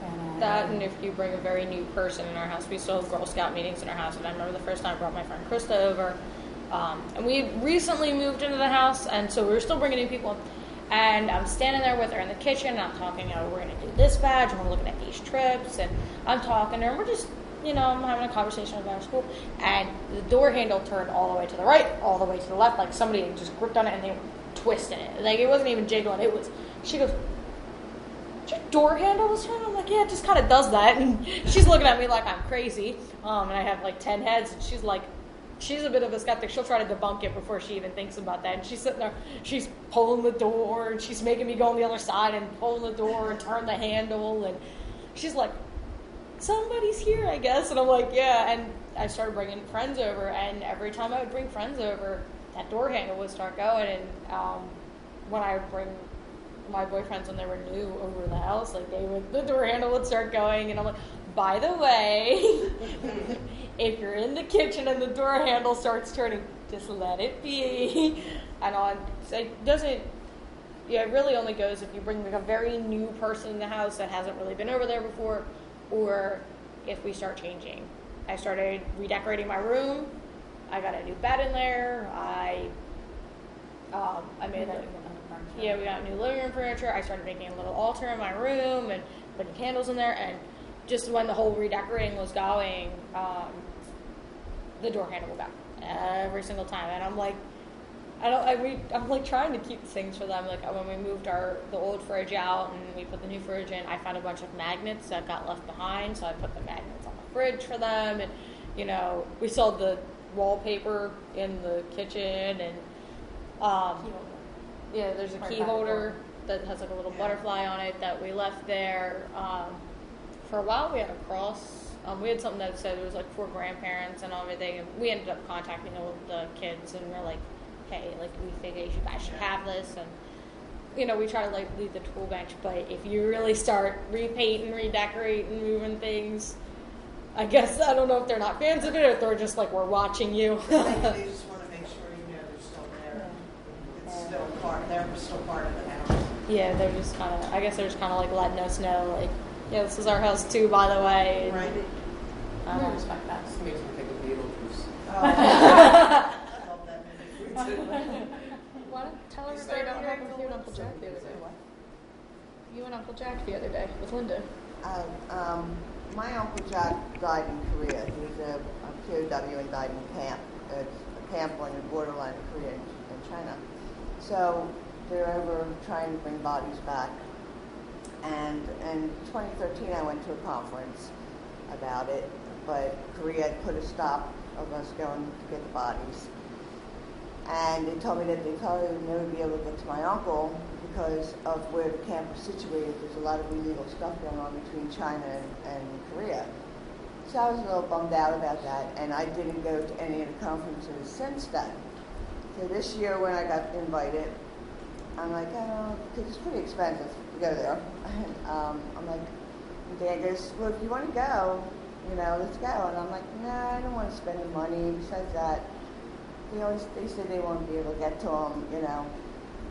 And that, and if you bring a very new person in our house, we still have Girl Scout meetings in our house. And I remember the first time I brought my friend Krista over, and we recently moved into the house, and so we were still bringing new people. And I'm standing there with her in the kitchen, and I'm talking, oh, we're going to do this badge, and we're looking at these trips, and I'm talking to her, and we're just, you know, I'm having a conversation about our school, and the door handle turned all the way to the right, all the way to the left, like somebody just gripped on it, and they were twisting it. Like, it wasn't even jiggling, it was, she goes, your door handle was turning? I'm like, yeah, it just kind of does that, and she's looking at me like I'm crazy, and I have, like, 10 heads, and she's like, she's a bit of a skeptic. She'll try to debunk it before she even thinks about that. And she's sitting there. She's pulling the door. And she's making me go on the other side and pull the door and turn the handle. And she's like, somebody's here, I guess. And I'm like, yeah. And I started bringing friends over. And every time I would bring friends over, that door handle would start going. And when I would bring my boyfriends, when they were new over the house, like the door handle would start going. And I'm like, by the way, if you're in the kitchen and the door handle starts turning, just let it be. And on, it doesn't, yeah, it really only goes if you bring like a very new person in the house that hasn't really been over there before, or if we start changing. I started redecorating my room. I got a new bed in there. I made a, yeah, we got new living room furniture. I started making a little altar in my room and putting candles in there. And just when the whole redecorating was going, the door handle would go every single time. And I'm like, I'm like trying to keep things for them. Like when we moved the old fridge out and we put the new fridge in, I found a bunch of magnets that got left behind, so I put the magnets on the fridge for them. And you know, we sold the wallpaper in the kitchen, and yeah, there's a key holder that has like a little butterfly on it that we left there. For a while, we had a cross. We had something that said there was like 4 grandparents and everything, and we ended up contacting the kids, and we're like, hey, like, we think you guys should have this. And, you know, we try to, like, leave the tool bench, but if you really start repainting, redecorating, moving things, I guess, I don't know if they're not fans of it or if they're just like, we're watching you. They just want to make sure, you know, they're still there. It's still part of the house. Yeah, they're just kind of, I guess they're just kind of, like, letting us know, like, yeah, this is our house, too, by the way. And, right. I respect that. It makes me think of Beetlejuice. Oh. Tell everybody about you and Uncle Jack the other day. What? You and Uncle Jack the other day with Linda. My Uncle Jack died in Korea. He was a POW and died in camp. It's a camp on the borderline of Korea and China. So they're over trying to bring bodies back. And in 2013, I went to a conference about it, but Korea had put a stop of us going to get the bodies. And they told me that they probably would never be able to get to my uncle because of where the camp was situated. There's a lot of illegal stuff going on between China and Korea. So I was a little bummed out about that, and I didn't go to any of the conferences since then. So this year when I got invited, I'm like, oh, because it's pretty expensive to go there. I'm like, Dad goes, well, if you want to go, you know, let's go. And I'm like, no, I don't want to spend the money. Besides that, they said they won't be able to get to them, you know.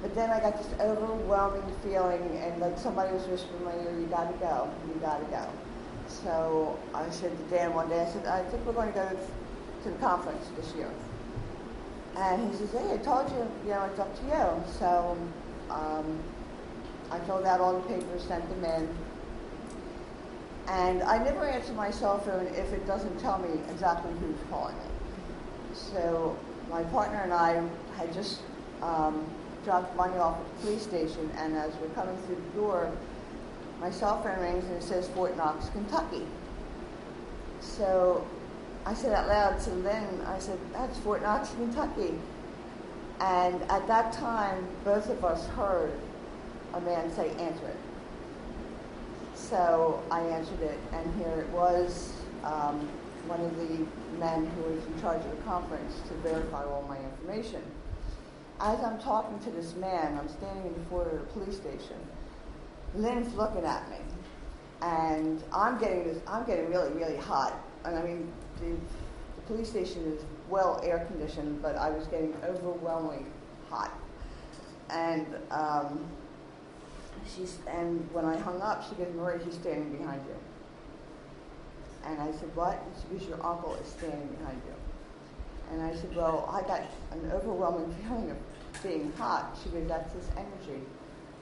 But then I got this overwhelming feeling, and like somebody was whispering in my ear, you gotta go. So I said to Dan one day, I said, I think we're going to go to the conference this year. And he says, hey, I told you, you know, it's up to you. So I filled out all the papers, sent them in. And I never answer my cell phone if it doesn't tell me exactly who's calling it. So my partner and I had just dropped money off at the police station, and as we're coming through the door, my cell phone rings and it says Fort Knox, Kentucky. So I said out loud to Lynn, I said, that's Fort Knox, Kentucky. And at that time, both of us heard a man say, answer it. So I answered it, and here it was, one of the men who was in charge of the conference to verify all my information. As I'm talking to this man, I'm standing before the police station. Lynn's looking at me, and I'm getting really, really hot. And I mean, the police station is well air conditioned, but I was getting overwhelmingly hot. And when I hung up, she goes, Marie, he's standing behind you. And I said, what? And she goes, your uncle is standing behind you. And I said, well, I got an overwhelming feeling of being hot. She goes, that's this energy,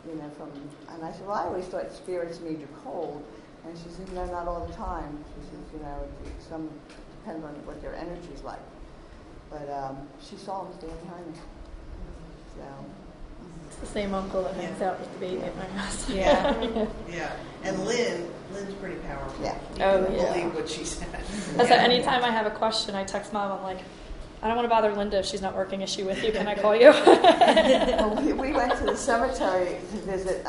you know, and I said, well, I always thought spirits made you cold. And she said, no, not all the time. She says, you know, some depends on what their energy's like. But she saw him standing behind me. So. It's the same uncle that hangs out with the baby at my house. Yeah. Yeah. And Lynn's pretty powerful. Yeah. Believe what she said. So anytime I have a question, I text Mom. I'm like, I don't want to bother Linda if she's not working. Is she with you? Can I call you? We went to the cemetery to visit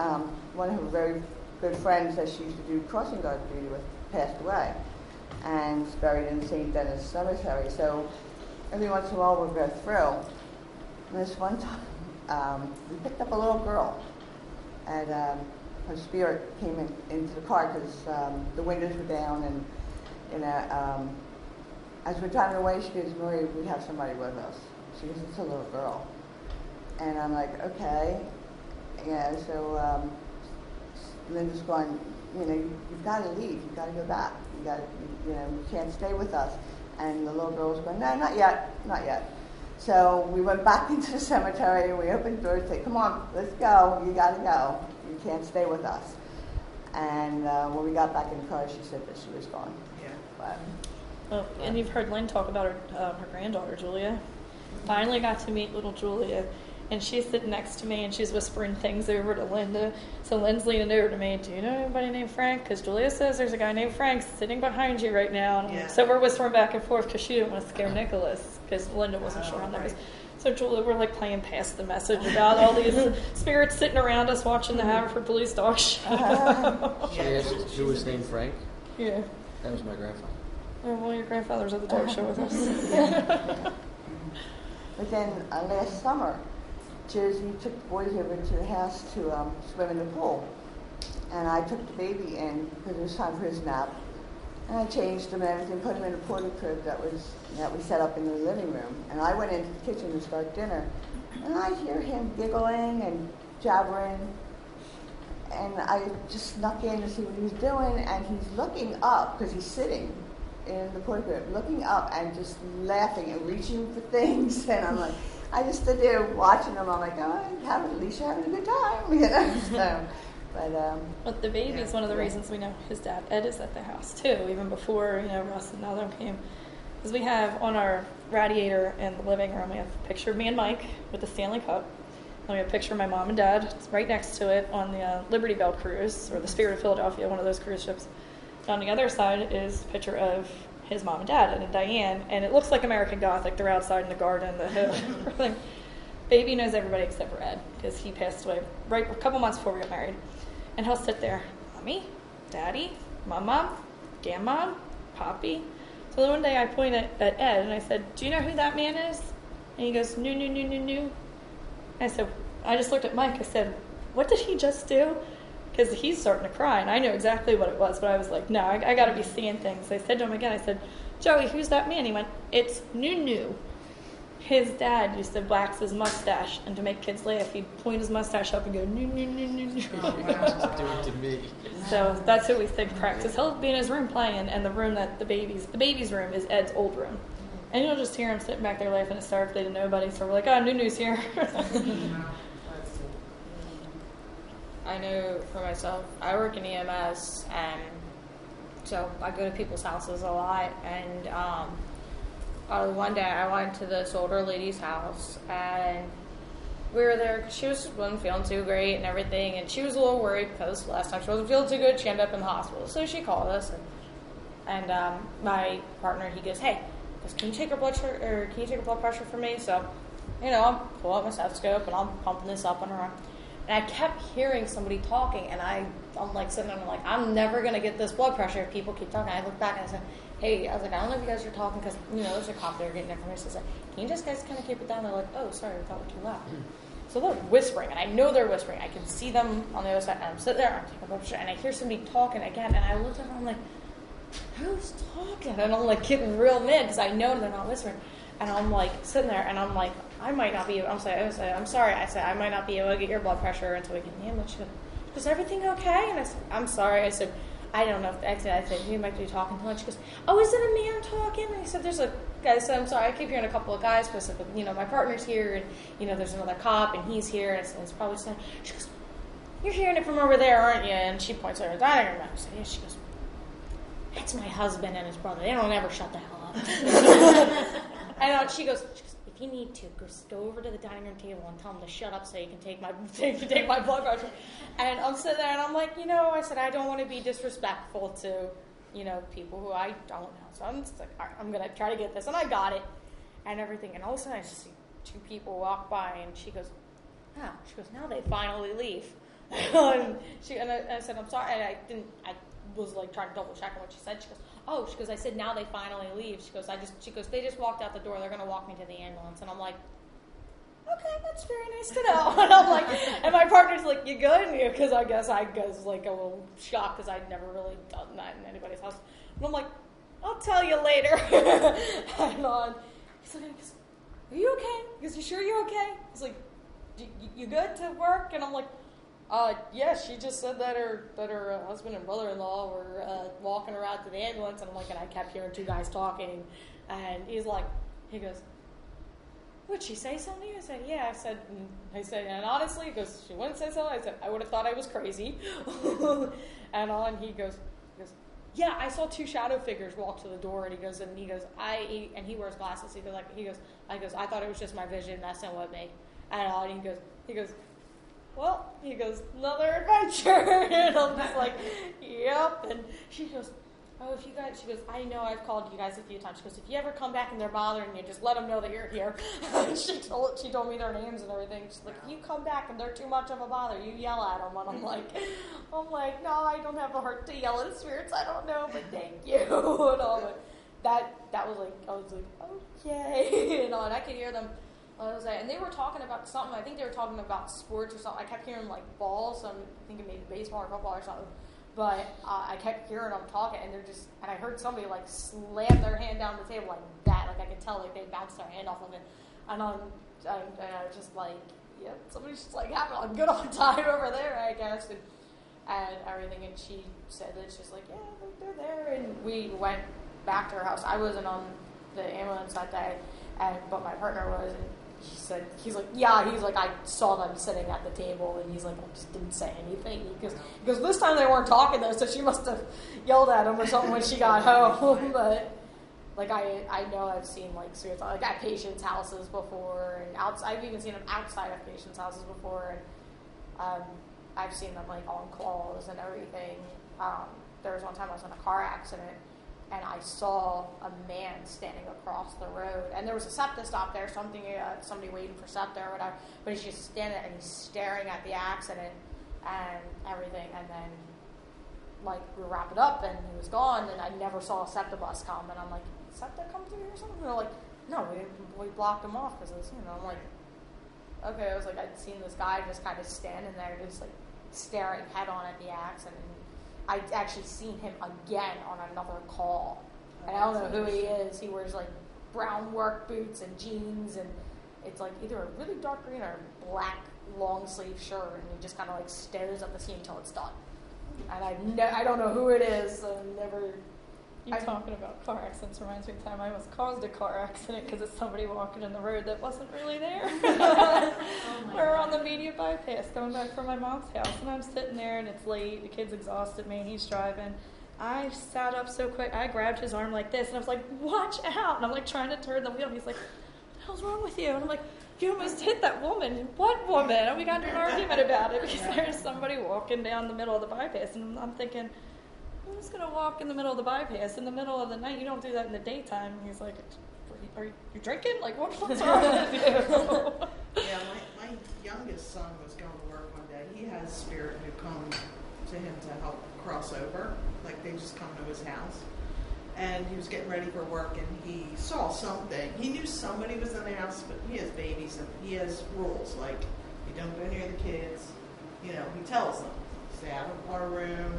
one of her very good friends that she used to do crossing guard duty with. passed away and is buried in St. Denis Cemetery. So every once in a while we'll go through. And this one time we picked up a little girl, and her spirit came into the car because the windows were down, and as we're driving away, she goes, "Marie, we have somebody with us." She goes, "It's a little girl." And I'm like, okay. Yeah, so Linda's going, you know, you've got to leave. You've got to go back. You can't stay with us. And the little girl was going, "No, not yet, not yet." So we went back into the cemetery, and we opened doors and said, "Come on, let's go. You got to go. You can't stay with us." And when we got back in the car, she said that she was gone. Yeah. But, and you've heard Lynn talk about her granddaughter, Julia. Finally got to meet little Julia. And she's sitting next to me, and she's whispering things over to Linda. So Lynn's leaning over to me, "Do you know anybody named Frank? Because Julia says there's a guy named Frank sitting behind you right now." And yeah. So we're whispering back and forth because she didn't want to scare Nicholas, because Linda wasn't sure on that. Right. So Julia, we're like playing past the message about all these spirits sitting around us watching the Haverford Police Dog Show. She asked who was named Frank? Yeah. That was my grandfather. Oh, well, your grandfather's at the dog show with us. Yeah. But then last summer, Jersey took the boys over to the house to swim in the pool. And I took the baby in because it was time for his nap. And I changed him and everything, put him in a porta crib that we set up in the living room. And I went into the kitchen to start dinner. And I hear him giggling and jabbering. And I just snuck in to see what he was doing. And he's looking up because he's sitting in the porta crib, looking up and just laughing and reaching for things. And I'm like, I just stood there watching them. I'm like, at least you're having a good time, you know. So, but the baby's one of the reasons we know his dad Ed is at the house too, even before Russ and another came, because we have on our radiator in the living room we have a picture of me and Mike with the Stanley Cup, and we have a picture of my mom and dad. It's right next to it on the Liberty Bell cruise or the Spirit of Philadelphia, one of those cruise ships. And on the other side is a picture of his mom and dad, and Diane, and it looks like American Gothic. They're outside in the garden, the hill. Baby knows everybody except for Ed, because he passed away a couple months before we got married. And he'll sit there, "Mommy, Daddy, Mama, Grandma, Poppy." So then one day I pointed at Ed, and I said, "Do you know who that man is?" And he goes, "No, no, no, no, no." I said, I just looked at Mike, I said, "What did he just do?" Because he's starting to cry, and I knew exactly what it was, but I was like, no, I got to be seeing things. I said to him again, I said, "Joey, who's that man?" He went, "It's Nunu." His dad used to wax his mustache, and to make kids laugh, he'd point his mustache up and go, "Nunu, Nunu, Nunu." Do it to me. So that's what we think practice. He'll be in his room playing, and the room that the baby's room is Ed's old room. And you'll just hear him sitting back there laughing hysterically to nobody, so we're like, "Oh, Nunu's here." I know for myself, I work in EMS, and so I go to people's houses a lot, and one day I went to this older lady's house, and we were there, she wasn't feeling too great and everything, and she was a little worried because last time she wasn't feeling too good, she ended up in the hospital. So she called us, and my partner, he goes, "Hey, can you take her blood pressure for me?" So, I'll pull out my stethoscope, and I'm pumping this up on her arm. And I kept hearing somebody talking, and I'm like sitting there, and I'm like, I'm never going to get this blood pressure if people keep talking. I looked back, and I said, "Hey," I was like, "I don't know if you guys are talking," because, there's a cop there getting information. I was like, "Can you just guys kind of keep it down?" They're like, "Oh, sorry, we thought we were too loud." So they're whispering, and I know they're whispering. I can see them on the other side, and I'm sitting there, I'm taking a blood pressure, and I hear somebody talking again, and I looked at them, and I'm like, "Who's talking?" And I'm like getting real mad, because I know they're not whispering. And I'm like sitting there, and I'm like, I might not be able to get your blood pressure until we get the ambulance. She goes, "Is everything okay?" And I said, "I'm sorry." I said, "I don't know if the accident." I said, "You might be talking too much." She goes, "Oh, is it a man talking?" And I said, "There's a guy." I said, "I'm sorry, I keep hearing a couple of guys, but my partner's here, and there's another cop, and he's here." And I said, "It's probably something." She goes, "You're hearing it from over there, aren't you?" And she points over the dining room. I said, "Yeah." She goes, "That's my husband and his brother. They don't ever shut the hell up." And she goes, "If you need to, just go over to the dining room table and tell them to shut up so you can take my blood pressure." And I'm sitting there, and I'm like, I said, I don't want to be disrespectful to, people who I don't know. So I'm just like, all right, I'm going to try to get this. And I got it and everything. And all of a sudden, I just see two people walk by, and she goes, "Oh." She goes, "Now they finally leave." And I said, "I'm sorry." And I was like trying to double check on what she said. She goes, oh, she goes, I said, now they finally leave. She goes, they just walked out the door. They're going to walk me to the ambulance. And I'm like, okay, that's very nice to know. And I'm like, and my partner's like, you good? Because I guess I was like a little shocked because I'd never really done that in anybody's house. And I'm like, I'll tell you later. And he's like, are you okay? He goes, you sure you're okay? He's like, you good to work? And I'm like, yeah, she just said that her husband and brother-in-law were walking her out to the ambulance. And I'm like, and I kept hearing two guys talking. And he's like, he goes, would she say something? I said, yeah. I said, and honestly, he goes, she wouldn't say something. I said, I would have thought I was crazy. And he goes, yeah, I saw two shadow figures walk to the door. And he goes, and he wears glasses. He goes, I thought it was just my vision messing with me. And he goes, well, he goes, another adventure. And I'm just like, yep. And she goes, oh, if you guys, she goes, I know I've called you guys a few times. She goes, if you ever come back and they're bothering you, just let them know that you're here. She told me their names and everything. She's like, if you come back and they're too much of a bother, you yell at them. And I'm like, no, I don't have the heart to yell at spirits. I don't know, but thank you. And that was like, I was like, okay. And I could hear them. And they were talking about something. I think they were talking about sports or something. I kept hearing like balls. So I'm thinking maybe baseball or football or something. But I kept hearing them talking, and I heard somebody like slam their hand down the table like that. Like I could tell, like they bounced their hand off of it. And I was just like, yeah, somebody's just like, I'm good on time over there, I guess, and everything. And she said that she's like, yeah, they're there. And we went back to her house. I wasn't on the ambulance that day, but my partner was. And she said, he's like, I saw them sitting at the table, and he's like, I just didn't say anything. He goes, this time they weren't talking though, so she must have yelled at him or something when she got home. But like I know I've seen like spirits like at patients' houses before, and I've even seen them outside of patients' houses before, and I've seen them like on calls and everything. There was one time I was in a car accident. And I saw a man standing across the road. And there was a SEPTA stop there, somebody waiting for SEPTA or whatever. But he's just standing, and he's staring at the accident and everything. And then, like, we wrap it up, and he was gone. And I never saw a SEPTA bus come. And I'm like, SEPTA come through here or something? And they're like, no, we blocked him off because it was, I'm like, okay. I was like, I'd seen this guy just kind of standing there, just, like, staring head on at the accident. I actually seen him again on another call. And I don't know who he is. He wears like brown work boots and jeans, and it's like either a really dark green or a black long sleeve shirt, and he just kind of like stares at the scene until it's done. And I don't know who it is. So I've never. You talking about car accidents reminds me of the time I almost caused a car accident because it's somebody walking in the road that wasn't really there. Oh my God. On the Media Bypass going back from my mom's house, and I'm sitting there, and it's late. The kid's exhausted me, and he's driving. I sat up so quick, I grabbed his arm like this, and I was like, watch out. And I'm like trying to turn the wheel, and he's like, what the hell's wrong with you? And I'm like, you almost hit that woman. What woman? And we got into an argument about it because there's somebody walking down the middle of the bypass, and I'm thinking, I'm just going to walk in the middle of the bypass in the middle of the night. You don't do that in the daytime. And he's like, are you drinking? Like, what's wrong with you? Yeah, my youngest son was going to work one day. He has spirit who come to him to help cross over. Like, they just come to his house. And he was getting ready for work, and he saw something. He knew somebody was in the house, but he has babies, and he has rules. Like, you don't go near the kids. You know, he tells them, stay out of our room.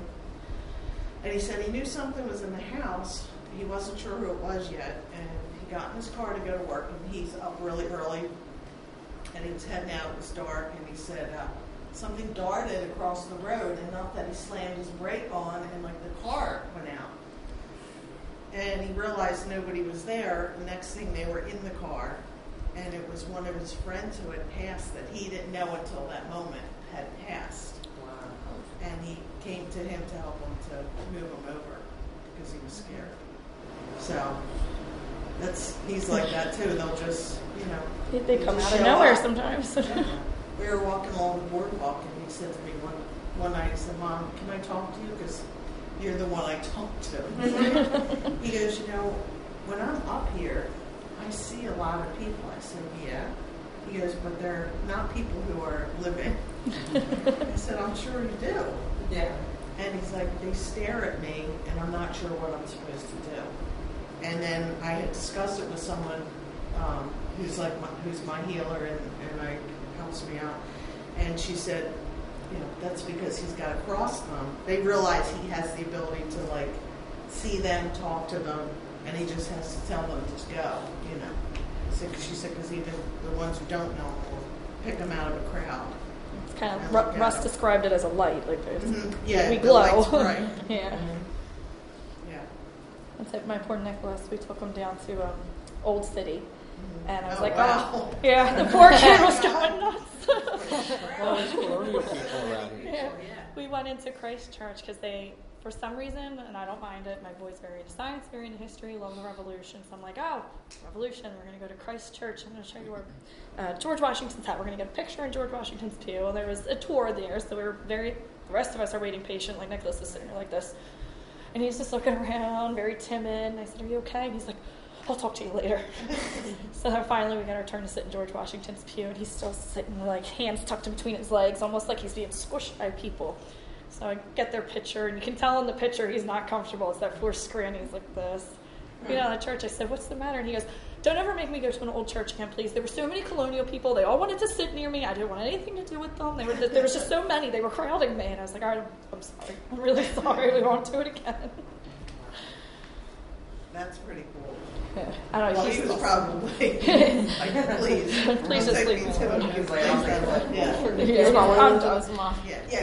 And he said he knew something was in the house. He wasn't sure who it was yet. And he got in his car to go to work. And he's up really early. And he was heading out. It was dark. And he said something darted across the road. And not that he slammed his brake on. And, like, the car went out. And he realized nobody was there. The next thing, they were in the car. And it was one of his friends who had passed that he didn't know until that moment had passed. And he came to him to help him to move him over because he was scared. So he's like that too. They'll just, you know. They come out of nowhere sometimes. Yeah. We were walking along the boardwalk, and he said to me one night, he said, Mom, can I talk to you? Because you're the one I talk to. He goes, you know, when I'm up here, I see a lot of people. I said, yeah. He goes, but they're not people who are living. I said, I'm sure you do. Yeah. And he's like, they stare at me, and I'm not sure what I'm supposed to do. And then I had discussed it with someone who's my healer and helps me out. And she said, you know, that's because he's got a cross thumb. They realize he has the ability to, like, see them, talk to them, and he just has to tell them to go, you know. So she said, because even the ones who don't know will pick them out of a crowd. It's kind of, Russ described it as a light. Like, yeah, we glow. Right. Yeah. Mm-hmm. Yeah. That's it. My poor Nicholas, we took him down to Old City. And I was oh, yeah, the poor kid was going nuts. Well, there's colonial people around here. Yeah. We went into Christ Church because they, for some reason, and I don't mind it, my boy's very into science, very into history, love the Revolution. So I'm like, oh, Revolution, we're going to go to Christ Church. I'm going to show you where George Washington's hat. We're going to get a picture in George Washington's pew. And there was a tour there, so we were the rest of us are waiting patiently. Like, Nicholas is sitting there like this. And he's just looking around, very timid. And I said, are you okay? And he's like, I'll talk to you later. So finally we got our turn to sit in George Washington's pew, and he's still sitting, like, hands tucked in between his legs, almost like he's being squished by people. So I get their picture, and you can tell in the picture he's not comfortable. It's that poor screen. He's like this. Right. You know, in the church, I said, what's the matter? And he goes, don't ever make me go to an old church again, please. There were so many colonial people. They all wanted to sit near me. I didn't want anything to do with them. There was just so many. They were crowding me. And I was like, all right, I'm sorry. I'm really sorry. We won't do it again. That's pretty cool. Yeah. I don't know. Well, he was probably like, please just leave. Yeah,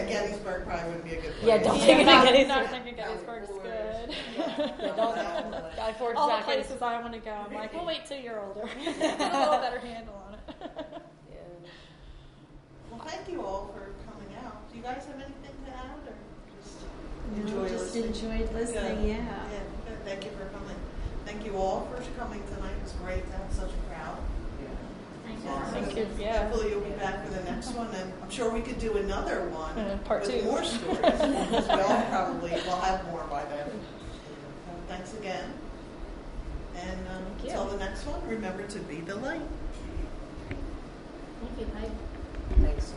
Gettysburg probably wouldn't be a good place. Yeah, don't think about Gettysburg. Not thinking Gettysburg's good. All the places I want to go, I'm like, we'll wait till you're older. I'll have a better handle on it. Yeah. Well, thank you all for coming out. Do you guys have anything to add, or just enjoyed listening? Yeah. Thank you for coming. Thank you all for coming tonight. It was great to have such a crowd. Yeah. Thank you. Yeah. Hopefully you'll be back for the next one, and I'm sure we could do another one. Part 2. More stories. We all probably will have more by then. Thanks again. And until the next one, remember to be the light. Thank you, Mike. Thanks.